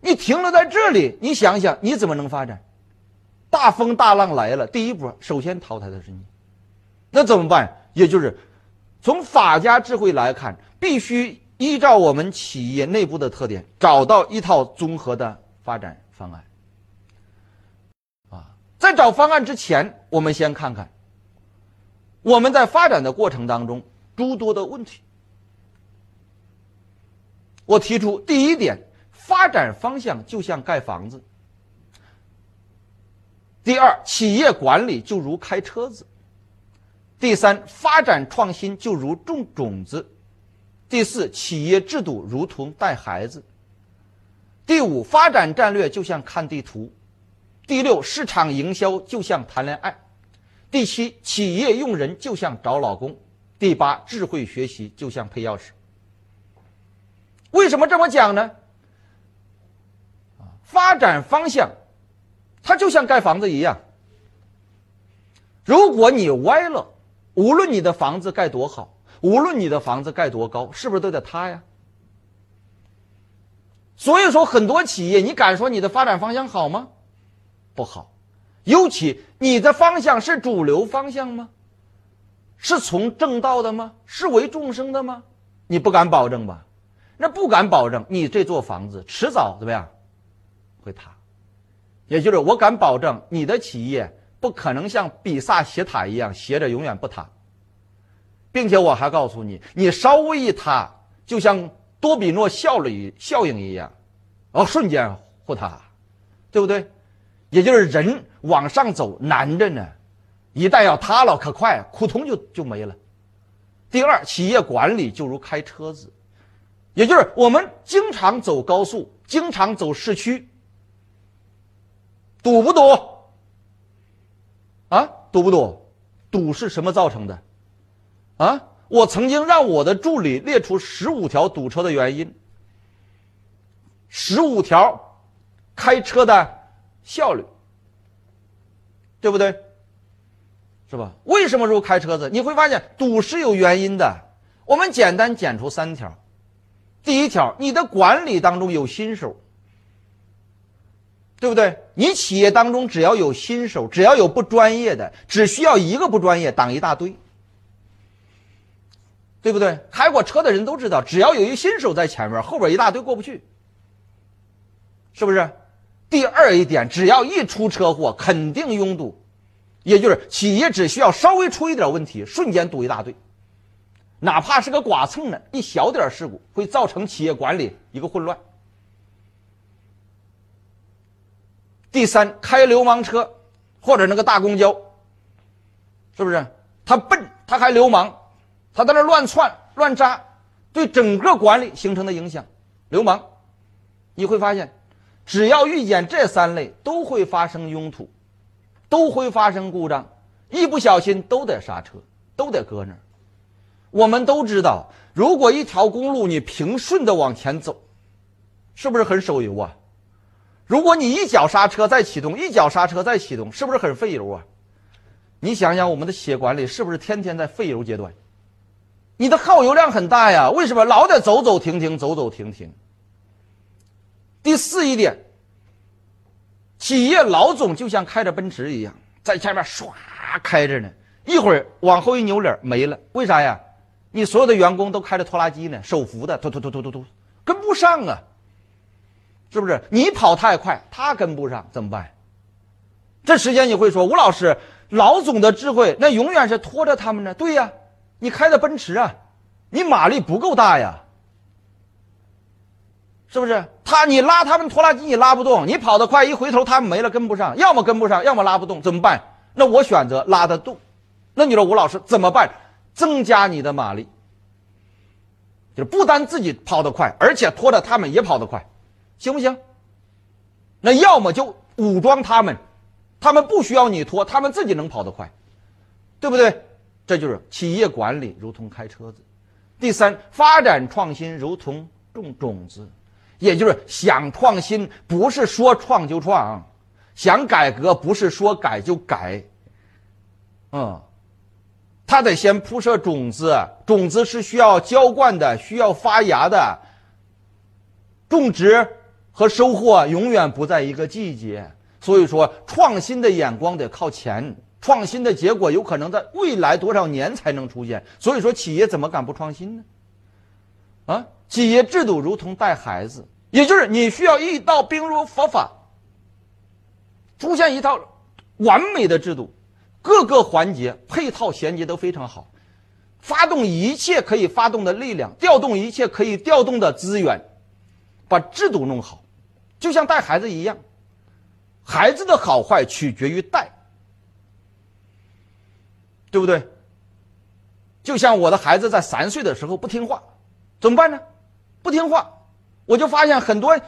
你停留在这里，你想想你怎么能发展？大风大浪来了，第一波首先淘汰的是你，那怎么办？也就是从法家智慧来看，必须依照我们企业内部的特点，找到一套综合的发展方案。在找方案之前，我们先看看我们在发展的过程当中诸多的问题。我提出第一点，发展方向就像盖房子。第二，企业管理就如开车子。第三，发展创新就如种种子。第四，企业制度如同带孩子。第五，发展战略就像看地图。第六，市场营销就像谈恋爱。第七，企业用人就像找老公。第八，智慧学习就像配钥匙。为什么这么讲呢？发展方向它就像盖房子一样，如果你歪了，无论你的房子盖多好，无论你的房子盖多高，是不是都得塌呀？所以说很多企业，你敢说你的发展方向好吗？不好。尤其你的方向是主流方向吗？是从正道的吗？是为众生的吗？你不敢保证吧？那不敢保证，你这座房子迟早怎么样会塌。也就是我敢保证，你的企业不可能像比萨斜塔一样斜着永远不塌。并且我还告诉你，你稍微一塌，就像多比诺效应一样，瞬间会塌，对不对？也就是人往上走难着呢，一旦要塌了可快，扑通就没了。第二，企业管理就如开车子，也就是我们经常走高速，经常走市区，堵不堵啊？堵不堵？堵是什么造成的啊？我曾经让我的助理列出15条堵车的原因，15条开车的效率，对不对？是吧？为什么说开车子？你会发现堵是有原因的。我们简单剪出3条。第一条，你的管理当中有新手，对不对？你企业当中只要有新手，只要有不专业的，只需要一个不专业挡一大堆，对不对？开过车的人都知道，只要有一新手在前面，后边一大堆过不去，是不是？第二一点，只要一出车祸肯定拥堵，也就是企业只需要稍微出一点问题，瞬间堵一大堆，哪怕是个剐蹭呢，一小点事故会造成企业管理一个混乱。第三，开流氓车或者那个大公交，是不是？他笨，他还流氓，他在那乱窜乱扎，对整个管理形成的影响。流氓，你会发现只要遇见这3类都会发生拥堵，都会发生故障，一不小心都得刹车，都得搁那儿。我们都知道，如果一条公路你平顺的往前走，是不是很省油啊？如果你一脚刹车再启动，一脚刹车再启动，是不是很费油啊？你想想我们的企业管理是不是天天在费油阶段？你的耗油量很大呀，为什么老得走走停停，走走停停？第四一点，企业老总就像开着奔驰一样，在前面唰开着呢，一会儿往后一扭脸没了，为啥呀？你所有的员工都开着拖拉机呢，手扶的，突突突突突突，跟不上啊，是不是？你跑太快，他跟不上，怎么办？这时间你会说，吴老师，老总的智慧那永远是拖着他们呢。对呀，你开的奔驰啊，你马力不够大呀，是不是？你拉他们拖拉机你拉不动，你跑得快，一回头他们没了，跟不上，要么跟不上，要么拉不动，怎么办？那我选择拉得动。那你说吴老师怎么办？增加你的马力，就是不单自己跑得快，而且拖着他们也跑得快，行不行？那要么就武装他们，他们不需要你拖，他们自己能跑得快，对不对？这就是企业管理如同开车子。第三，发展创新如同种种子，也就是想创新不是说创就创，想改革不是说改就改，他得先铺设种子，种子是需要浇灌的，需要发芽的。种植和收获永远不在一个季节，所以说创新的眼光得靠前，创新的结果有可能在未来多少年才能出现，所以说企业怎么敢不创新呢？企业制度如同带孩子，也就是你需要一道兵如佛法，出现一套完美的制度，各个环节配套衔接都非常好，发动一切可以发动的力量，调动一切可以调动的资源，把制度弄好。就像带孩子一样，孩子的好坏取决于带，对不对？就像我的孩子在3岁的时候不听话，怎么办呢？不听话，我就发现很多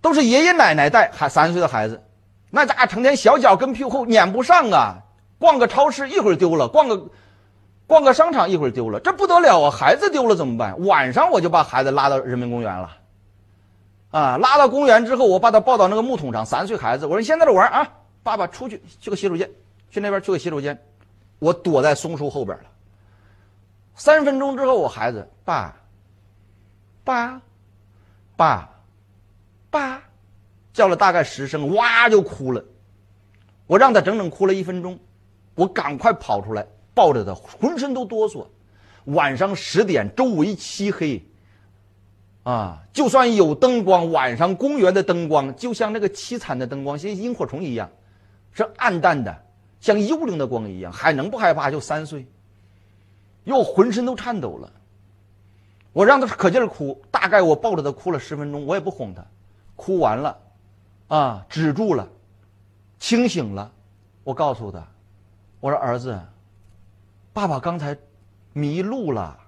都是爷爷奶奶带3岁的孩子，那家成天小脚跟屁股后撵不上啊，逛个超市一会儿丢了，逛个商场一会儿丢了，这不得了啊！孩子丢了怎么办？晚上我就把孩子拉到人民公园了，拉到公园之后，我把他抱到那个木桶上。3岁孩子，我说你先在这玩啊，爸爸出去去个洗手间，去那边去个洗手间，我躲在松树后边了。3分钟之后，我孩子爸叫了大概10声，哇就哭了。我让他整整哭了1分钟，我赶快跑出来抱着他，浑身都哆嗦。晚上10点，周围漆黑就算有灯光，晚上公园的灯光就像那个凄惨的灯光，像萤火虫一样，是暗淡的，像幽灵的光一样，还能不害怕？就3岁，又浑身都颤抖了。我让他可劲儿哭，大概我抱着他哭了10分钟，我也不哄他，哭完了，止住了，清醒了，我告诉他，我说儿子，爸爸刚才迷路了，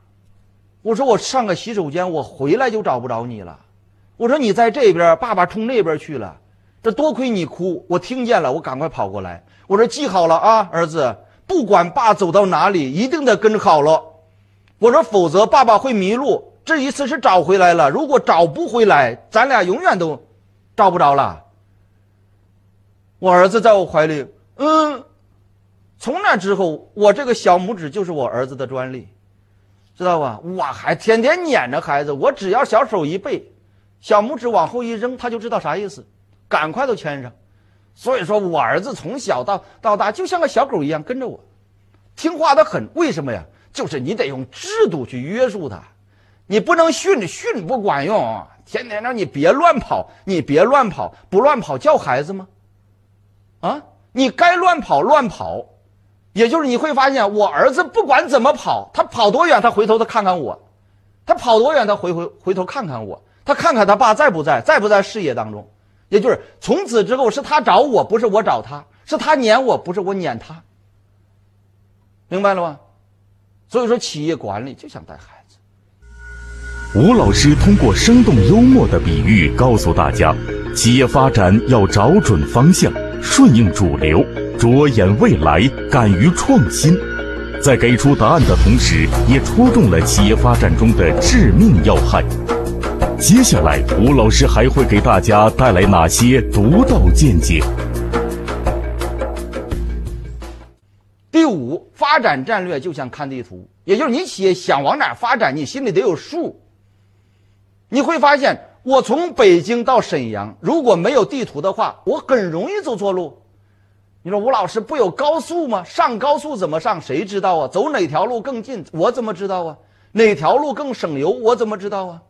我说我上个洗手间，我回来就找不着你了，我说你在这边，爸爸冲那边去了，这多亏你哭，我听见了，我赶快跑过来，我说记好了啊，儿子，不管爸走到哪里，一定得跟好了，我说否则爸爸会迷路。这一次是找回来了，如果找不回来，咱俩永远都找不着了。我儿子在我怀里，从那之后，我这个小拇指就是我儿子的专利，知道吧？我还天天撵着孩子，我只要小手一背，小拇指往后一扔，他就知道啥意思，赶快都牵上。所以说我儿子从小到大就像个小狗一样跟着我，听话的很。为什么呀？就是你得用制度去约束他。你不能训不管用，天天让你别乱跑，你别乱跑，不乱跑叫孩子吗？啊，你该乱跑，也就是你会发现，我儿子不管怎么跑，他跑多远，他回头他看看我，他跑多远，他回头看看我，他看看他爸在不在视野当中，也就是从此之后是他找我，不是我找他，是他撵我，不是我撵他，明白了吗？所以说，企业管理就想带孩子。吴老师通过生动幽默的比喻告诉大家，企业发展要找准方向，顺应主流，着眼未来，敢于创新。在给出答案的同时，也戳中了企业发展中的致命要害。接下来，吴老师还会给大家带来哪些独到见解？第五，发展战略就像看地图，也就是你企业想往哪发展，你心里得有数。你会发现，我从北京到沈阳，如果没有地图的话，我很容易走错路。你说吴老师不有高速吗？上高速怎么上？谁知道啊？走哪条路更近？我怎么知道啊？哪条路更省油？我怎么知道啊？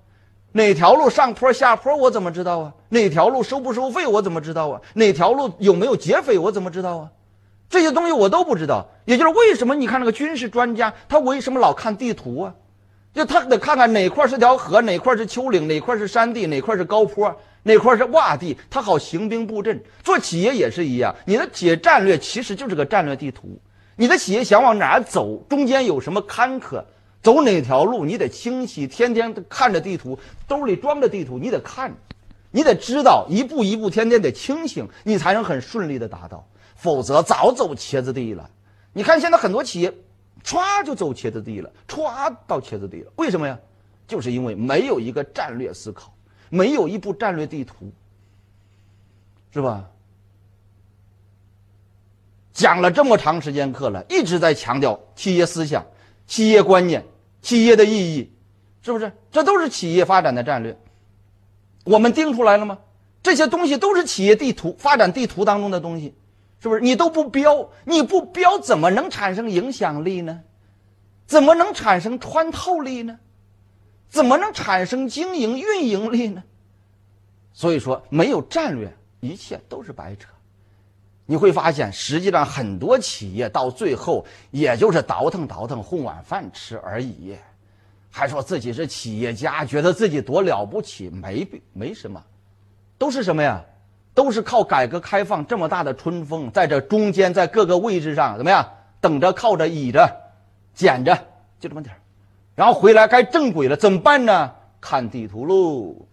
哪条路上坡下坡？我怎么知道啊？哪条路收不收费？我怎么知道啊？哪条路有没有劫匪？我怎么知道啊？这些东西我都不知道。也就是为什么你看那个军事专家，他为什么老看地图啊？就他得看看哪块是条河，哪块是丘陵，哪块是山地，哪块是高坡，哪块是洼地，他好行兵布阵。做企业也是一样，你的企业战略其实就是个战略地图。你的企业想往哪走，中间有什么坎坷，走哪条路，你得清晰，天天看着地图，兜里装着地图，你得看，你得知道，一步一步，天天得清醒，你才能很顺利的达到，否则早走茄子地了。你看现在很多企业歘就走茄子地了，歘到茄子地了，为什么呀？就是因为没有一个战略思考，没有一部战略地图，是吧？讲了这么长时间课了，一直在强调企业思想、企业观念、企业的意义，是不是？这都是企业发展的战略，我们定出来了吗？这些东西都是企业地图、发展地图当中的东西，是不是？你都不标，你不标怎么能产生影响力呢？怎么能产生穿透力呢？怎么能产生经营运营力呢？所以说，没有战略，一切都是白扯。你会发现，实际上很多企业到最后也就是倒腾混碗饭吃而已，还说自己是企业家，觉得自己多了不起，没什么，都是什么呀？都是靠改革开放这么大的春风，在这中间，在各个位置上怎么样，等着、靠着、倚着、捡着，就这么点儿，然后回来该正轨了，怎么办呢？看地图喽。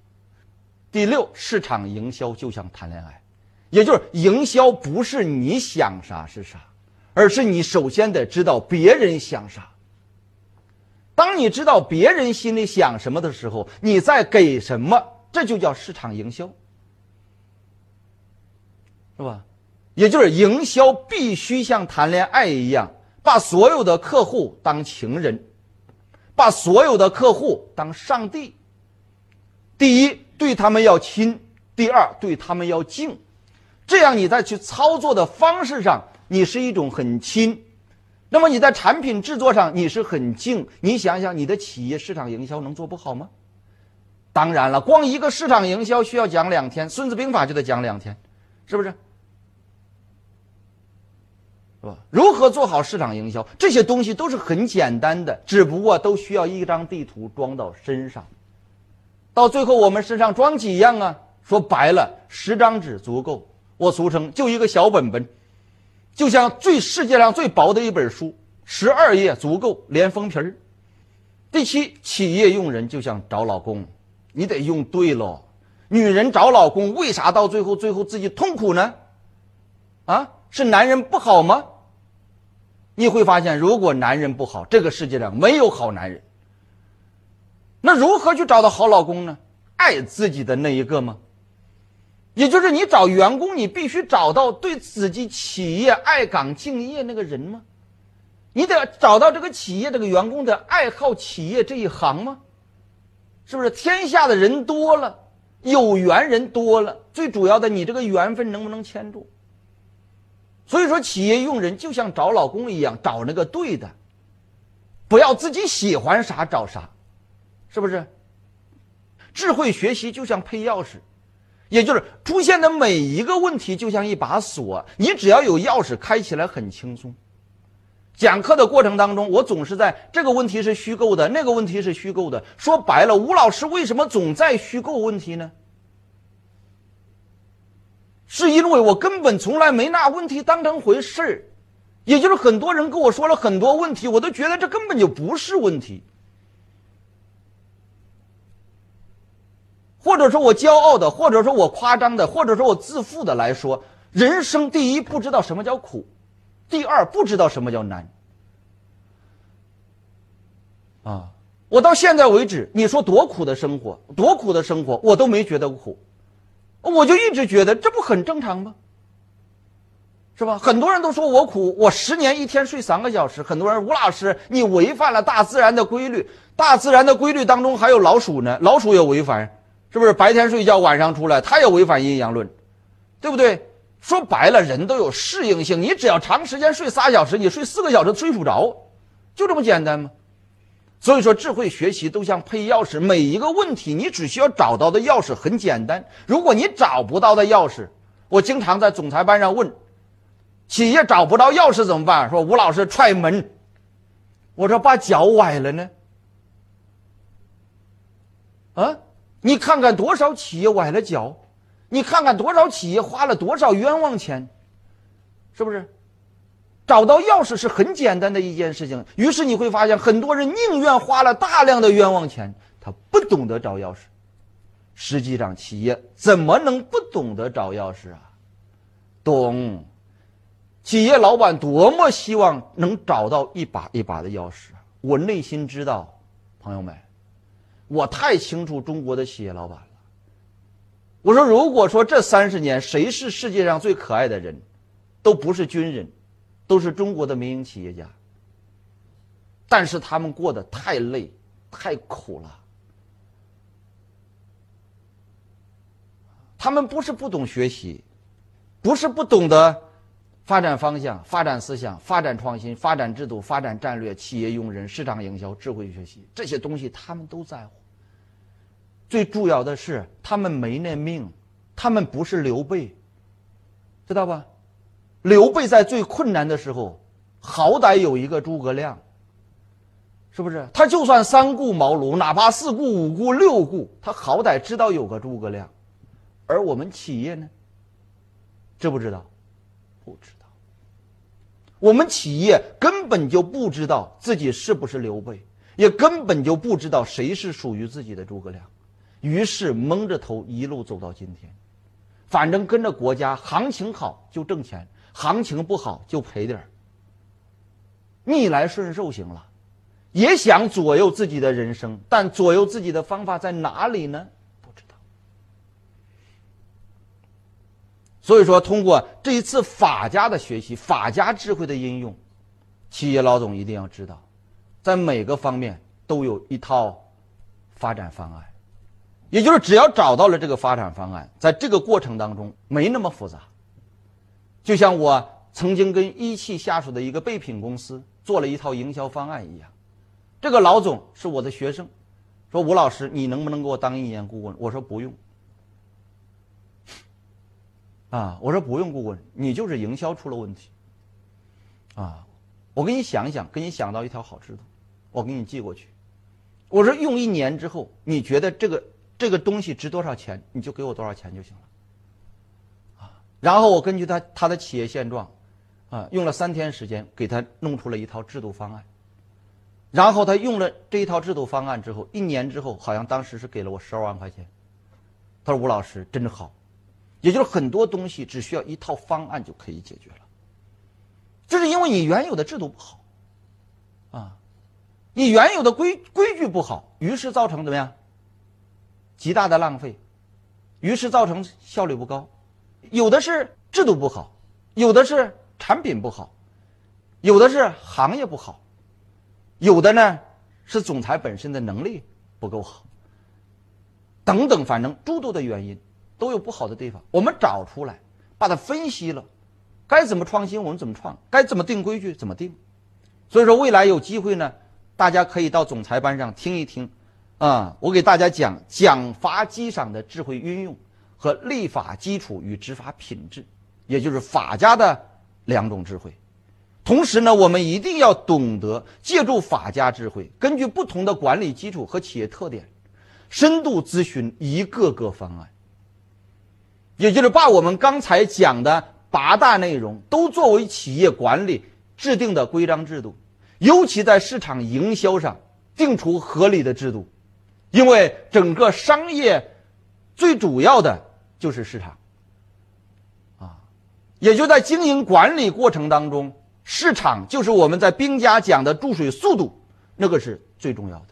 第六，市场营销就像谈恋爱，也就是营销不是你想啥是啥，而是你首先得知道别人想啥。当你知道别人心里想什么的时候，你再给什么，这就叫市场营销。是吧？也就是营销必须像谈恋爱一样，把所有的客户当情人，把所有的客户当上帝。第一，对他们要亲；第二，对他们要敬。这样你在去操作的方式上，你是一种很亲，那么你在产品制作上你是很敬。你想想，你的企业市场营销能做不好吗？当然了，光一个市场营销需要讲2天，《孙子兵法》就得讲2天，是不是？是吧？如何做好市场营销，这些东西都是很简单的，只不过都需要一张地图装到身上。到最后我们身上装几样啊？说白了，10张纸足够，我俗称就一个小本本，就像世界上最薄的一本书，12页足够连封皮儿。第七，企业用人就像找老公，你得用对喽。女人找老公为啥到最后自己痛苦呢？啊，是男人不好吗？你会发现，如果男人不好，这个世界上没有好男人。那如何去找到好老公呢？爱自己的那一个吗？也就是你找员工，你必须找到对自己企业爱岗敬业那个人吗？你得找到这个企业这个员工的爱好企业这一行吗？是不是天下的人多了，有缘人多了，最主要的你这个缘分能不能牵住？所以说企业用人就像找老公一样，找那个对的，不要自己喜欢啥找啥，是不是？智慧学习就像配钥匙，也就是出现的每一个问题就像一把锁，你只要有钥匙开起来很轻松。讲课的过程当中，我总是在这个问题是虚构的，那个问题是虚构的，说白了，吴老师为什么总在虚构问题呢？是因为我根本从来没拿问题当成回事儿，也就是很多人跟我说了很多问题，我都觉得这根本就不是问题，或者说我骄傲的，或者说我夸张的，或者说我自负的来说，人生第一不知道什么叫苦，第二不知道什么叫难啊！我到现在为止，你说多苦的生活，多苦的生活我都没觉得苦，我就一直觉得这不很正常吗？是吧？很多人都说我苦，我10年一天睡3个小时。很多人，吴老师，你违反了大自然的规律，大自然的规律当中还有老鼠呢，老鼠也违反，是不是？白天睡觉，晚上出来，它也违反阴阳论，对不对？说白了，人都有适应性，你只要长时间睡3小时，你睡4个小时睡不着，就这么简单吗？所以说智慧学习都像配钥匙，每一个问题你只需要找到的钥匙很简单，如果你找不到的钥匙，我经常在总裁班上问，企业找不到钥匙怎么办？说吴老师踹门，我说把脚崴了呢？啊，你看看多少企业崴了脚，你看看多少企业花了多少冤枉钱，是不是？找到钥匙是很简单的一件事情，于是你会发现很多人宁愿花了大量的冤枉钱，他不懂得找钥匙。实际上企业怎么能不懂得找钥匙啊？懂，企业老板多么希望能找到一把一把的钥匙，我内心知道，朋友们，我太清楚中国的企业老板了。我说如果说这30年谁是世界上最可爱的人，都不是军人，都是中国的民营企业家，但是他们过得太累太苦了。他们不是不懂学习，不是不懂得发展方向、发展思想、发展创新、发展制度、发展战略、企业用人、市场营销、智慧学习，这些东西他们都在乎。最重要的是他们没那命，他们不是刘备，知道吧？刘备在最困难的时候，好歹有一个诸葛亮，是不是？他就算3顾茅庐，哪怕4顾、5顾、6顾，他好歹知道有个诸葛亮。而我们企业呢，知不知道？不知道。我们企业根本就不知道自己是不是刘备，也根本就不知道谁是属于自己的诸葛亮，于是蒙着头一路走到今天。反正跟着国家，行情好就挣钱，行情不好就赔点儿，逆来顺受型了，也想左右自己的人生，但左右自己的方法在哪里呢？不知道。所以说，通过这一次法家的学习，法家智慧的应用，企业老总一定要知道，在每个方面都有一套发展方案。也就是只要找到了这个发展方案，在这个过程当中没那么复杂。就像我曾经跟一汽下属的一个备品公司做了一套营销方案一样，这个老总是我的学生，说吴老师你能不能给我当1年顾问？我说不用啊，我说不用顾问，你就是营销出了问题啊，我给你想一想，给你想到一条好制度，我给你寄过去，我说用1年之后你觉得这个东西值多少钱，你就给我多少钱就行了，啊，然后我根据他的企业现状，用了3天时间给他弄出了一套制度方案。然后他用了这一套制度方案之后，1年之后，好像当时是给了我12万块钱。他说：“吴老师真好。”也就是很多东西只需要一套方案就可以解决了。这是因为你原有的制度不好，你原有的规矩不好，于是造成怎么样？极大的浪费，于是造成效率不高。有的是制度不好，有的是产品不好，有的是行业不好，有的呢是总裁本身的能力不够好，等等，反正诸多的原因都有不好的地方。我们找出来，把它分析了，该怎么创新我们怎么创，该怎么定规矩怎么定。所以说未来有机会呢，大家可以到总裁班上听一听，我给大家讲罚机上的智慧运用和立法基础与执法品质，也就是法家的2种智慧。同时呢，我们一定要懂得借助法家智慧，根据不同的管理基础和企业特点，深度咨询一个个方案，也就是把我们刚才讲的8大内容都作为企业管理制定的规章制度，尤其在市场营销上定出合理的制度。因为整个商业最主要的就是市场，也就在经营管理过程当中，市场就是我们在兵家讲的注水速度，那个是最重要的。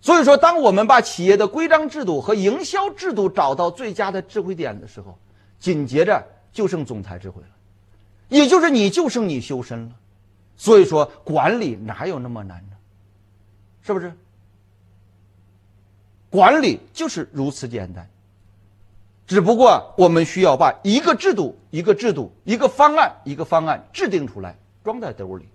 所以说当我们把企业的规章制度和营销制度找到最佳的智慧点的时候，紧接着就剩总裁智慧了，也就是你就剩你修身了。所以说管理哪有那么难呢？是不是？管理就是如此简单，只不过我们需要把一个制度一个方案制定出来，装在兜里，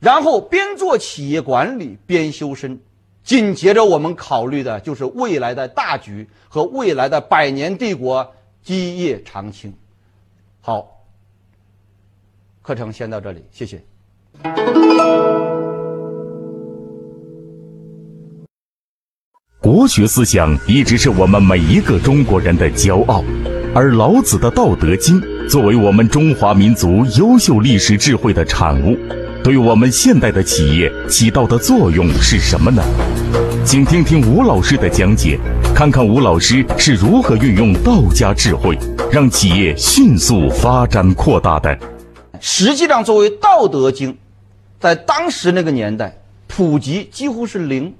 然后边做企业管理边修身。紧接着我们考虑的就是未来的大局和未来的百年帝国基业长青。好，课程先到这里，谢谢。国学思想一直是我们每一个中国人的骄傲，而老子的《道德经》作为我们中华民族优秀历史智慧的产物，对我们现代的企业起到的作用是什么呢？请听听吴老师的讲解，看看吴老师是如何运用道家智慧，让企业迅速发展扩大的。实际上，作为《道德经》，在当时那个年代普及几乎是0。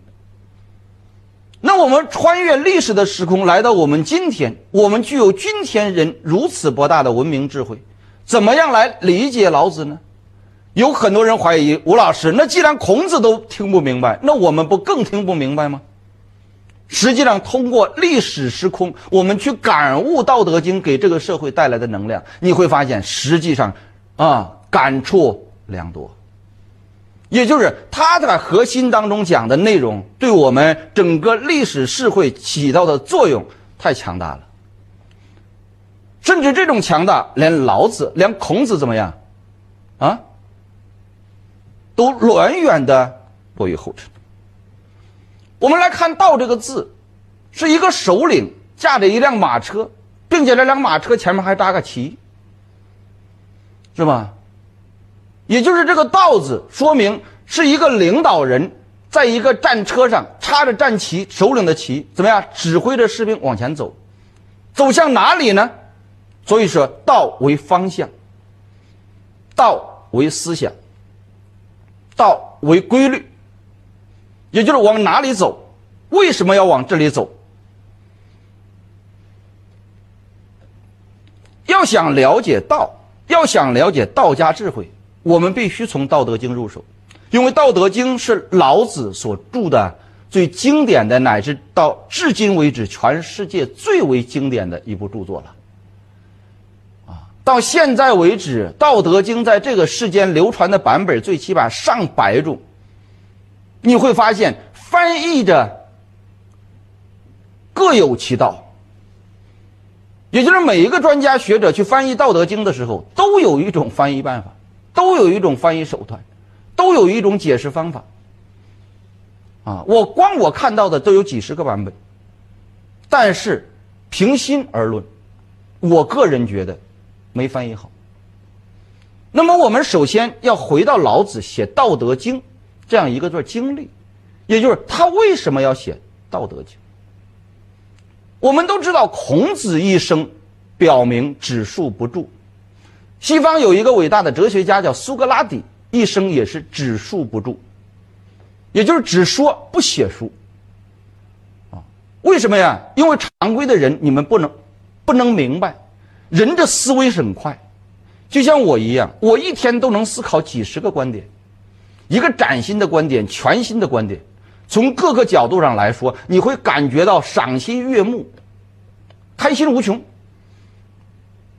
那我们穿越历史的时空来到我们今天，我们具有今天人如此博大的文明智慧，怎么样来理解老子呢？有很多人怀疑，吴老师，那既然孔子都听不明白，那我们不更听不明白吗？实际上通过历史时空，我们去感悟《道德经》给这个社会带来的能量，你会发现实际上感触良多。也就是他在核心当中讲的内容，对我们整个历史社会起到的作用太强大了，甚至这种强大连老子连孔子怎么样都远远的落于后尘。我们来看道这个字，是一个首领驾着一辆马车，并且这辆马车前面还搭个旗，是吧？也就是这个道字说明是一个领导人在一个战车上插着战旗，首领的旗怎么样指挥着士兵往前走，走向哪里呢？所以说道为方向，道为思想，道为规律，也就是往哪里走，为什么要往这里走。要想了解道家智慧，我们必须从《道德经》入手，因为《道德经》是老子所著的最经典的，乃至到至今为止全世界最为经典的一部著作了。到现在为止，《道德经》在这个世间流传的版本最起码上百种，你会发现翻译着各有其道，也就是每一个专家学者去翻译《道德经》的时候，都有一种翻译办法，都有一种翻译手段，都有一种解释方法，我看到的都有几十个版本。但是平心而论，我个人觉得没翻译好。那么我们首先要回到老子写《道德经》这样一个段经历，也就是他为什么要写《道德经》。我们都知道孔子一生表明只述不著，西方有一个伟大的哲学家叫苏格拉底，一生也是只述不著，也就是只说不写书。为什么呀？因为常规的人你们不能明白，人的思维很快，就像我一样，我一天都能思考几十个观点，一个崭新的观点，全新的观点，从各个角度上来说，你会感觉到赏心悦目，开心无穷。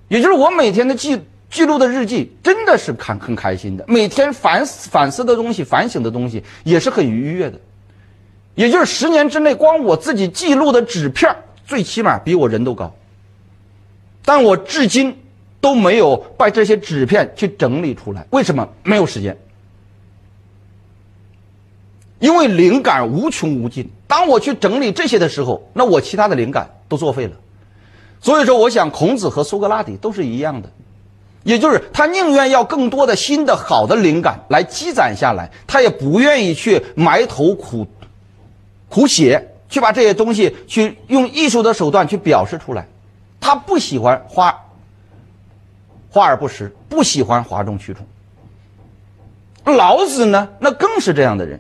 也就是我每天的记录的日记，真的是很开心的，每天反思的东西，反省的东西也是很愉悦的。也就是10年之内，光我自己记录的纸片最起码比我人都高，但我至今都没有把这些纸片去整理出来。为什么？没有时间。因为灵感无穷无尽，当我去整理这些的时候，那我其他的灵感都作废了。所以说我想孔子和苏格拉底都是一样的，也就是他宁愿要更多的新的好的灵感来积攒下来，他也不愿意去埋头苦写，去把这些东西去用艺术的手段去表示出来。他不喜欢花而不实，不喜欢哗众取宠。老子呢，那更是这样的人。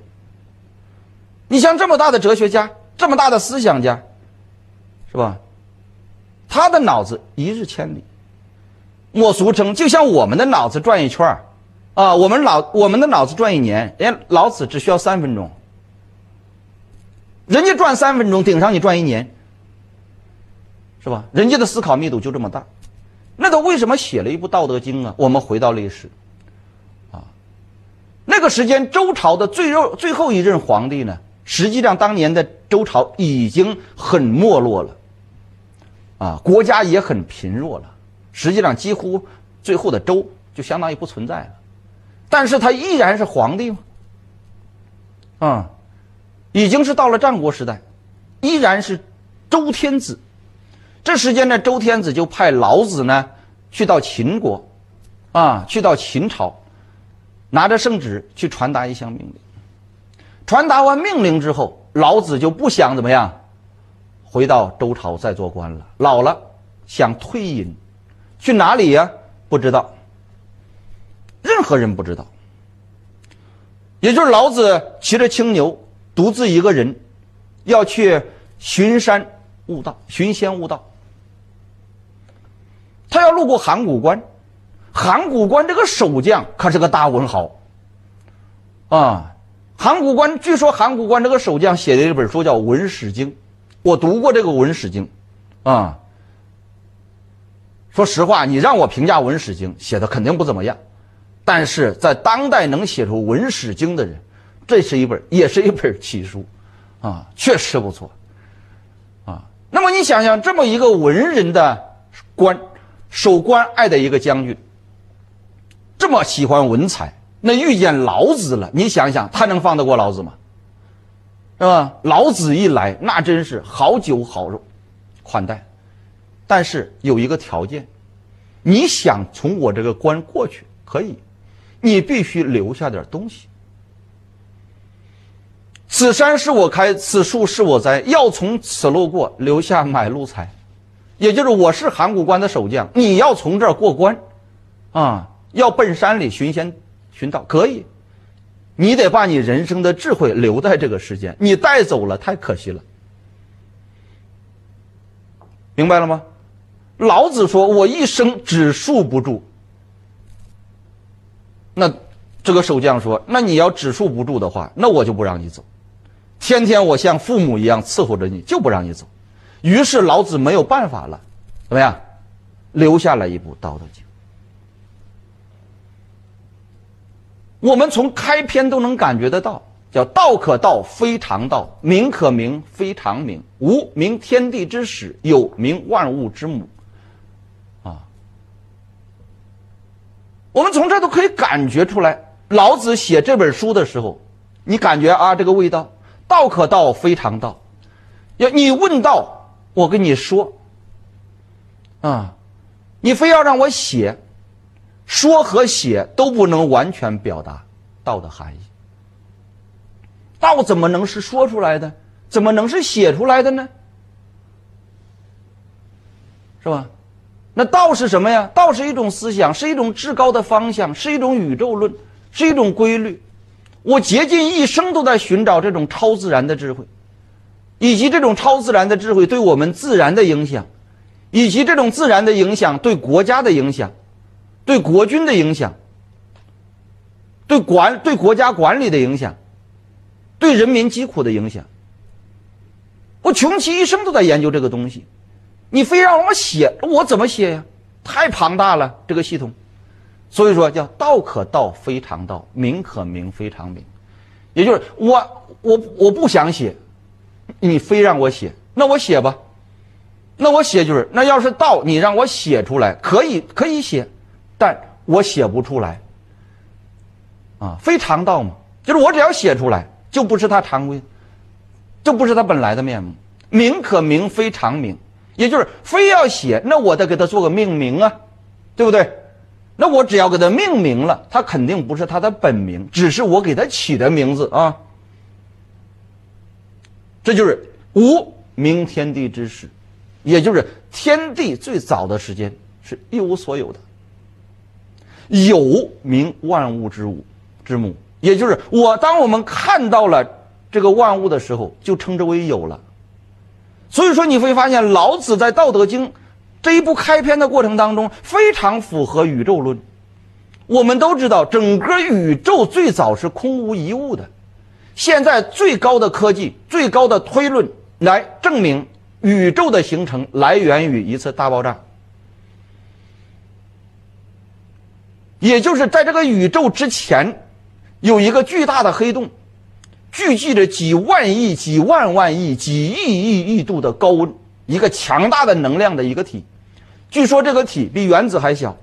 你像这么大的哲学家，这么大的思想家，是吧？他的脑子一日千里，我俗称就像我们的脑子转一圈啊，我们的脑子转一年，人家老子只需要3分钟。人家转3分钟，顶上你转1年，是吧？人家的思考密度就这么大，那他为什么写了一部《道德经》啊？我们回到历史，啊，那个时间周朝的最后一任皇帝呢，实际上当年的周朝已经很没落了，啊，国家也很贫弱了，实际上几乎最后的周就相当于不存在了，但是他依然是皇帝嘛，啊。已经是到了战国时代，依然是周天子。这时间呢，周天子就派老子呢去到秦国，啊，去到秦朝，拿着圣旨去传达一项命令。传达完命令之后，老子就不想怎么样，回到周朝再做官了。老了想退隐，去哪里呀？不知道，任何人不知道。也就是老子骑着青牛，独自一个人要去寻仙悟道，他要路过函谷关。函谷关这个守将可是个大文豪啊！据说函谷关这个守将写的一本书叫《文史经》，我读过这个《文史经》啊。说实话，你让我评价《文史经》，写的肯定不怎么样，但是在当代能写出《文史经》的人，这是也是一本奇书，啊，确实不错，啊。那么你想想，这么一个文人的守关隘的一个将军，这么喜欢文采，那遇见老子了，你想想他能放得过老子吗？是吧？老子一来，那真是好酒好肉款待，但是有一个条件，你想从我这个关过去可以，你必须留下点东西。此山是我开，此树是我栽，要从此路过，留下买路财。也就是我是函谷关的守将，你要从这儿过关啊，要奔山里寻仙寻道，可以，你得把你人生的智慧留在这个世间，你带走了太可惜了，明白了吗？老子说我一生只述不著，那这个守将说，那你要只述不著的话，那我就不让你走，天天我像父母一样伺候着你，就不让你走。于是老子没有办法了，怎么样？留下来一部《道德经》。我们从开篇都能感觉得到，叫道可道非常道，名可名非常名，无名天地之始，有名万物之母。啊，我们从这都可以感觉出来，老子写这本书的时候，你感觉啊，这个味道，道可道非常道，要你问道，我跟你说，啊，你非要让我写，说和写都不能完全表达道的含义。道怎么能是说出来的？怎么能是写出来的呢？是吧？那道是什么呀？道是一种思想，是一种至高的方向，是一种宇宙论，是一种规律。我竭尽一生都在寻找这种超自然的智慧，以及这种超自然的智慧对我们自然的影响，以及这种自然的影响对国家的影响，对国君的影响，对国家管理的影响，对人民疾苦的影响。我穷其一生都在研究这个东西，你非让我写，我怎么写呀？太庞大了这个系统。所以说叫道可道非常道，名可名非常名。也就是我不想写，你非让我写，那我写吧。那我写就是，那要是道你让我写出来，可以写，但我写不出来啊，非常道嘛，就是我只要写出来就不是它常规，就不是它本来的面目。名可名非常名，也就是非要写，那我得给它做个命名啊，对不对？那我只要给它命名了，它肯定不是它的本名，只是我给它起的名字啊。这就是无名天地之始，也就是天地最早的时间是一无所有的。有名万物之母，也就是当我们看到了这个万物的时候，就称之为有了。所以说你会发现，老子在《道德经》这一部开篇的过程当中非常符合宇宙论。我们都知道整个宇宙最早是空无一物的，现在最高的科技、最高的推论来证明宇宙的形成来源于一次大爆炸。也就是在这个宇宙之前有一个巨大的黑洞，聚集着几万亿、几万万亿、几亿亿度的高温，一个强大的能量的一个体。据说这个体比原子还小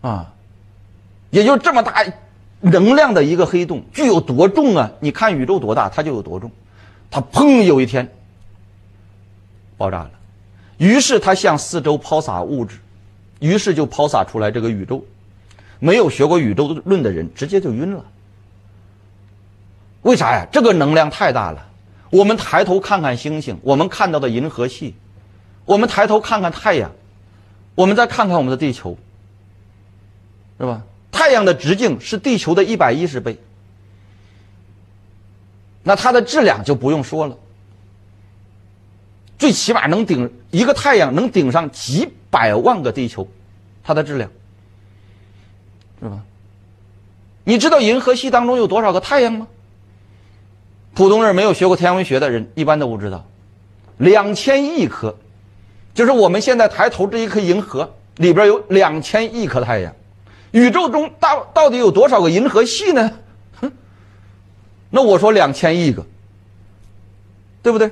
啊，也就这么大能量的一个黑洞，具有多重啊？你看宇宙多大，它就有多重。它砰，有一天爆炸了，于是它向四周抛洒物质，于是就抛洒出来这个宇宙。没有学过宇宙论的人直接就晕了。为啥呀？这个能量太大了。我们抬头看看星星，我们看到的银河系，我们抬头看看太阳，我们再看看我们的地球，是吧？太阳的直径是地球的110倍，那它的质量就不用说了，最起码能顶一个太阳能顶上几百万个地球，它的质量，是吧？你知道银河系当中有多少个太阳吗？普通人没有学过天文学的人一般都不知道，2000亿颗，就是我们现在抬头这一颗银河里边有2000亿颗太阳。宇宙中到底有多少个银河系呢？那我说2000亿个，对不对？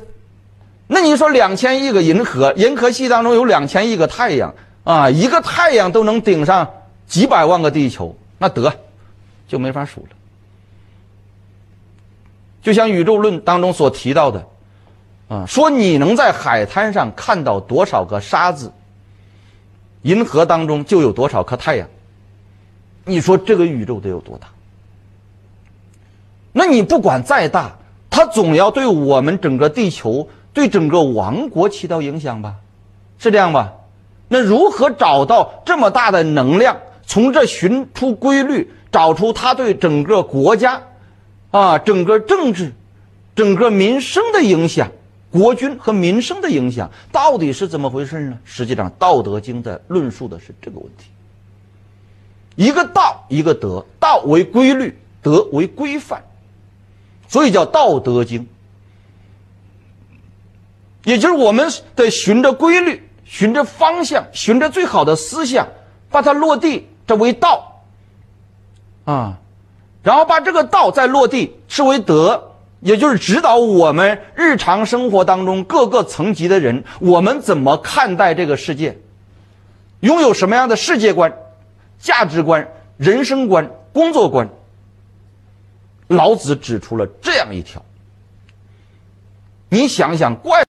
那你说2000亿个银河系当中有2000亿个太阳啊，一个太阳都能顶上几百万个地球，那得就没法数了。就像宇宙论当中所提到的啊，说你能在海滩上看到多少个沙子，银河当中就有多少颗太阳。你说这个宇宙得有多大？那你不管再大，它总要对我们整个地球、对整个王国起到影响吧？是这样吧？那如何找到这么大的能量，从这寻出规律，找出它对整个国家啊，整个政治、整个民生的影响，国君和民生的影响到底是怎么回事呢？实际上《道德经》在论述的是这个问题。一个道，一个德，道为规律，德为规范，所以叫《道德经》。也就是我们得循着规律，循着方向，循着最好的思想，把它落地，这为道啊。然后把这个道再落地视为德，也就是指导我们日常生活当中各个层级的人，我们怎么看待这个世界，拥有什么样的世界观、价值观、人生观、工作观。老子指出了这样一条，你想想怪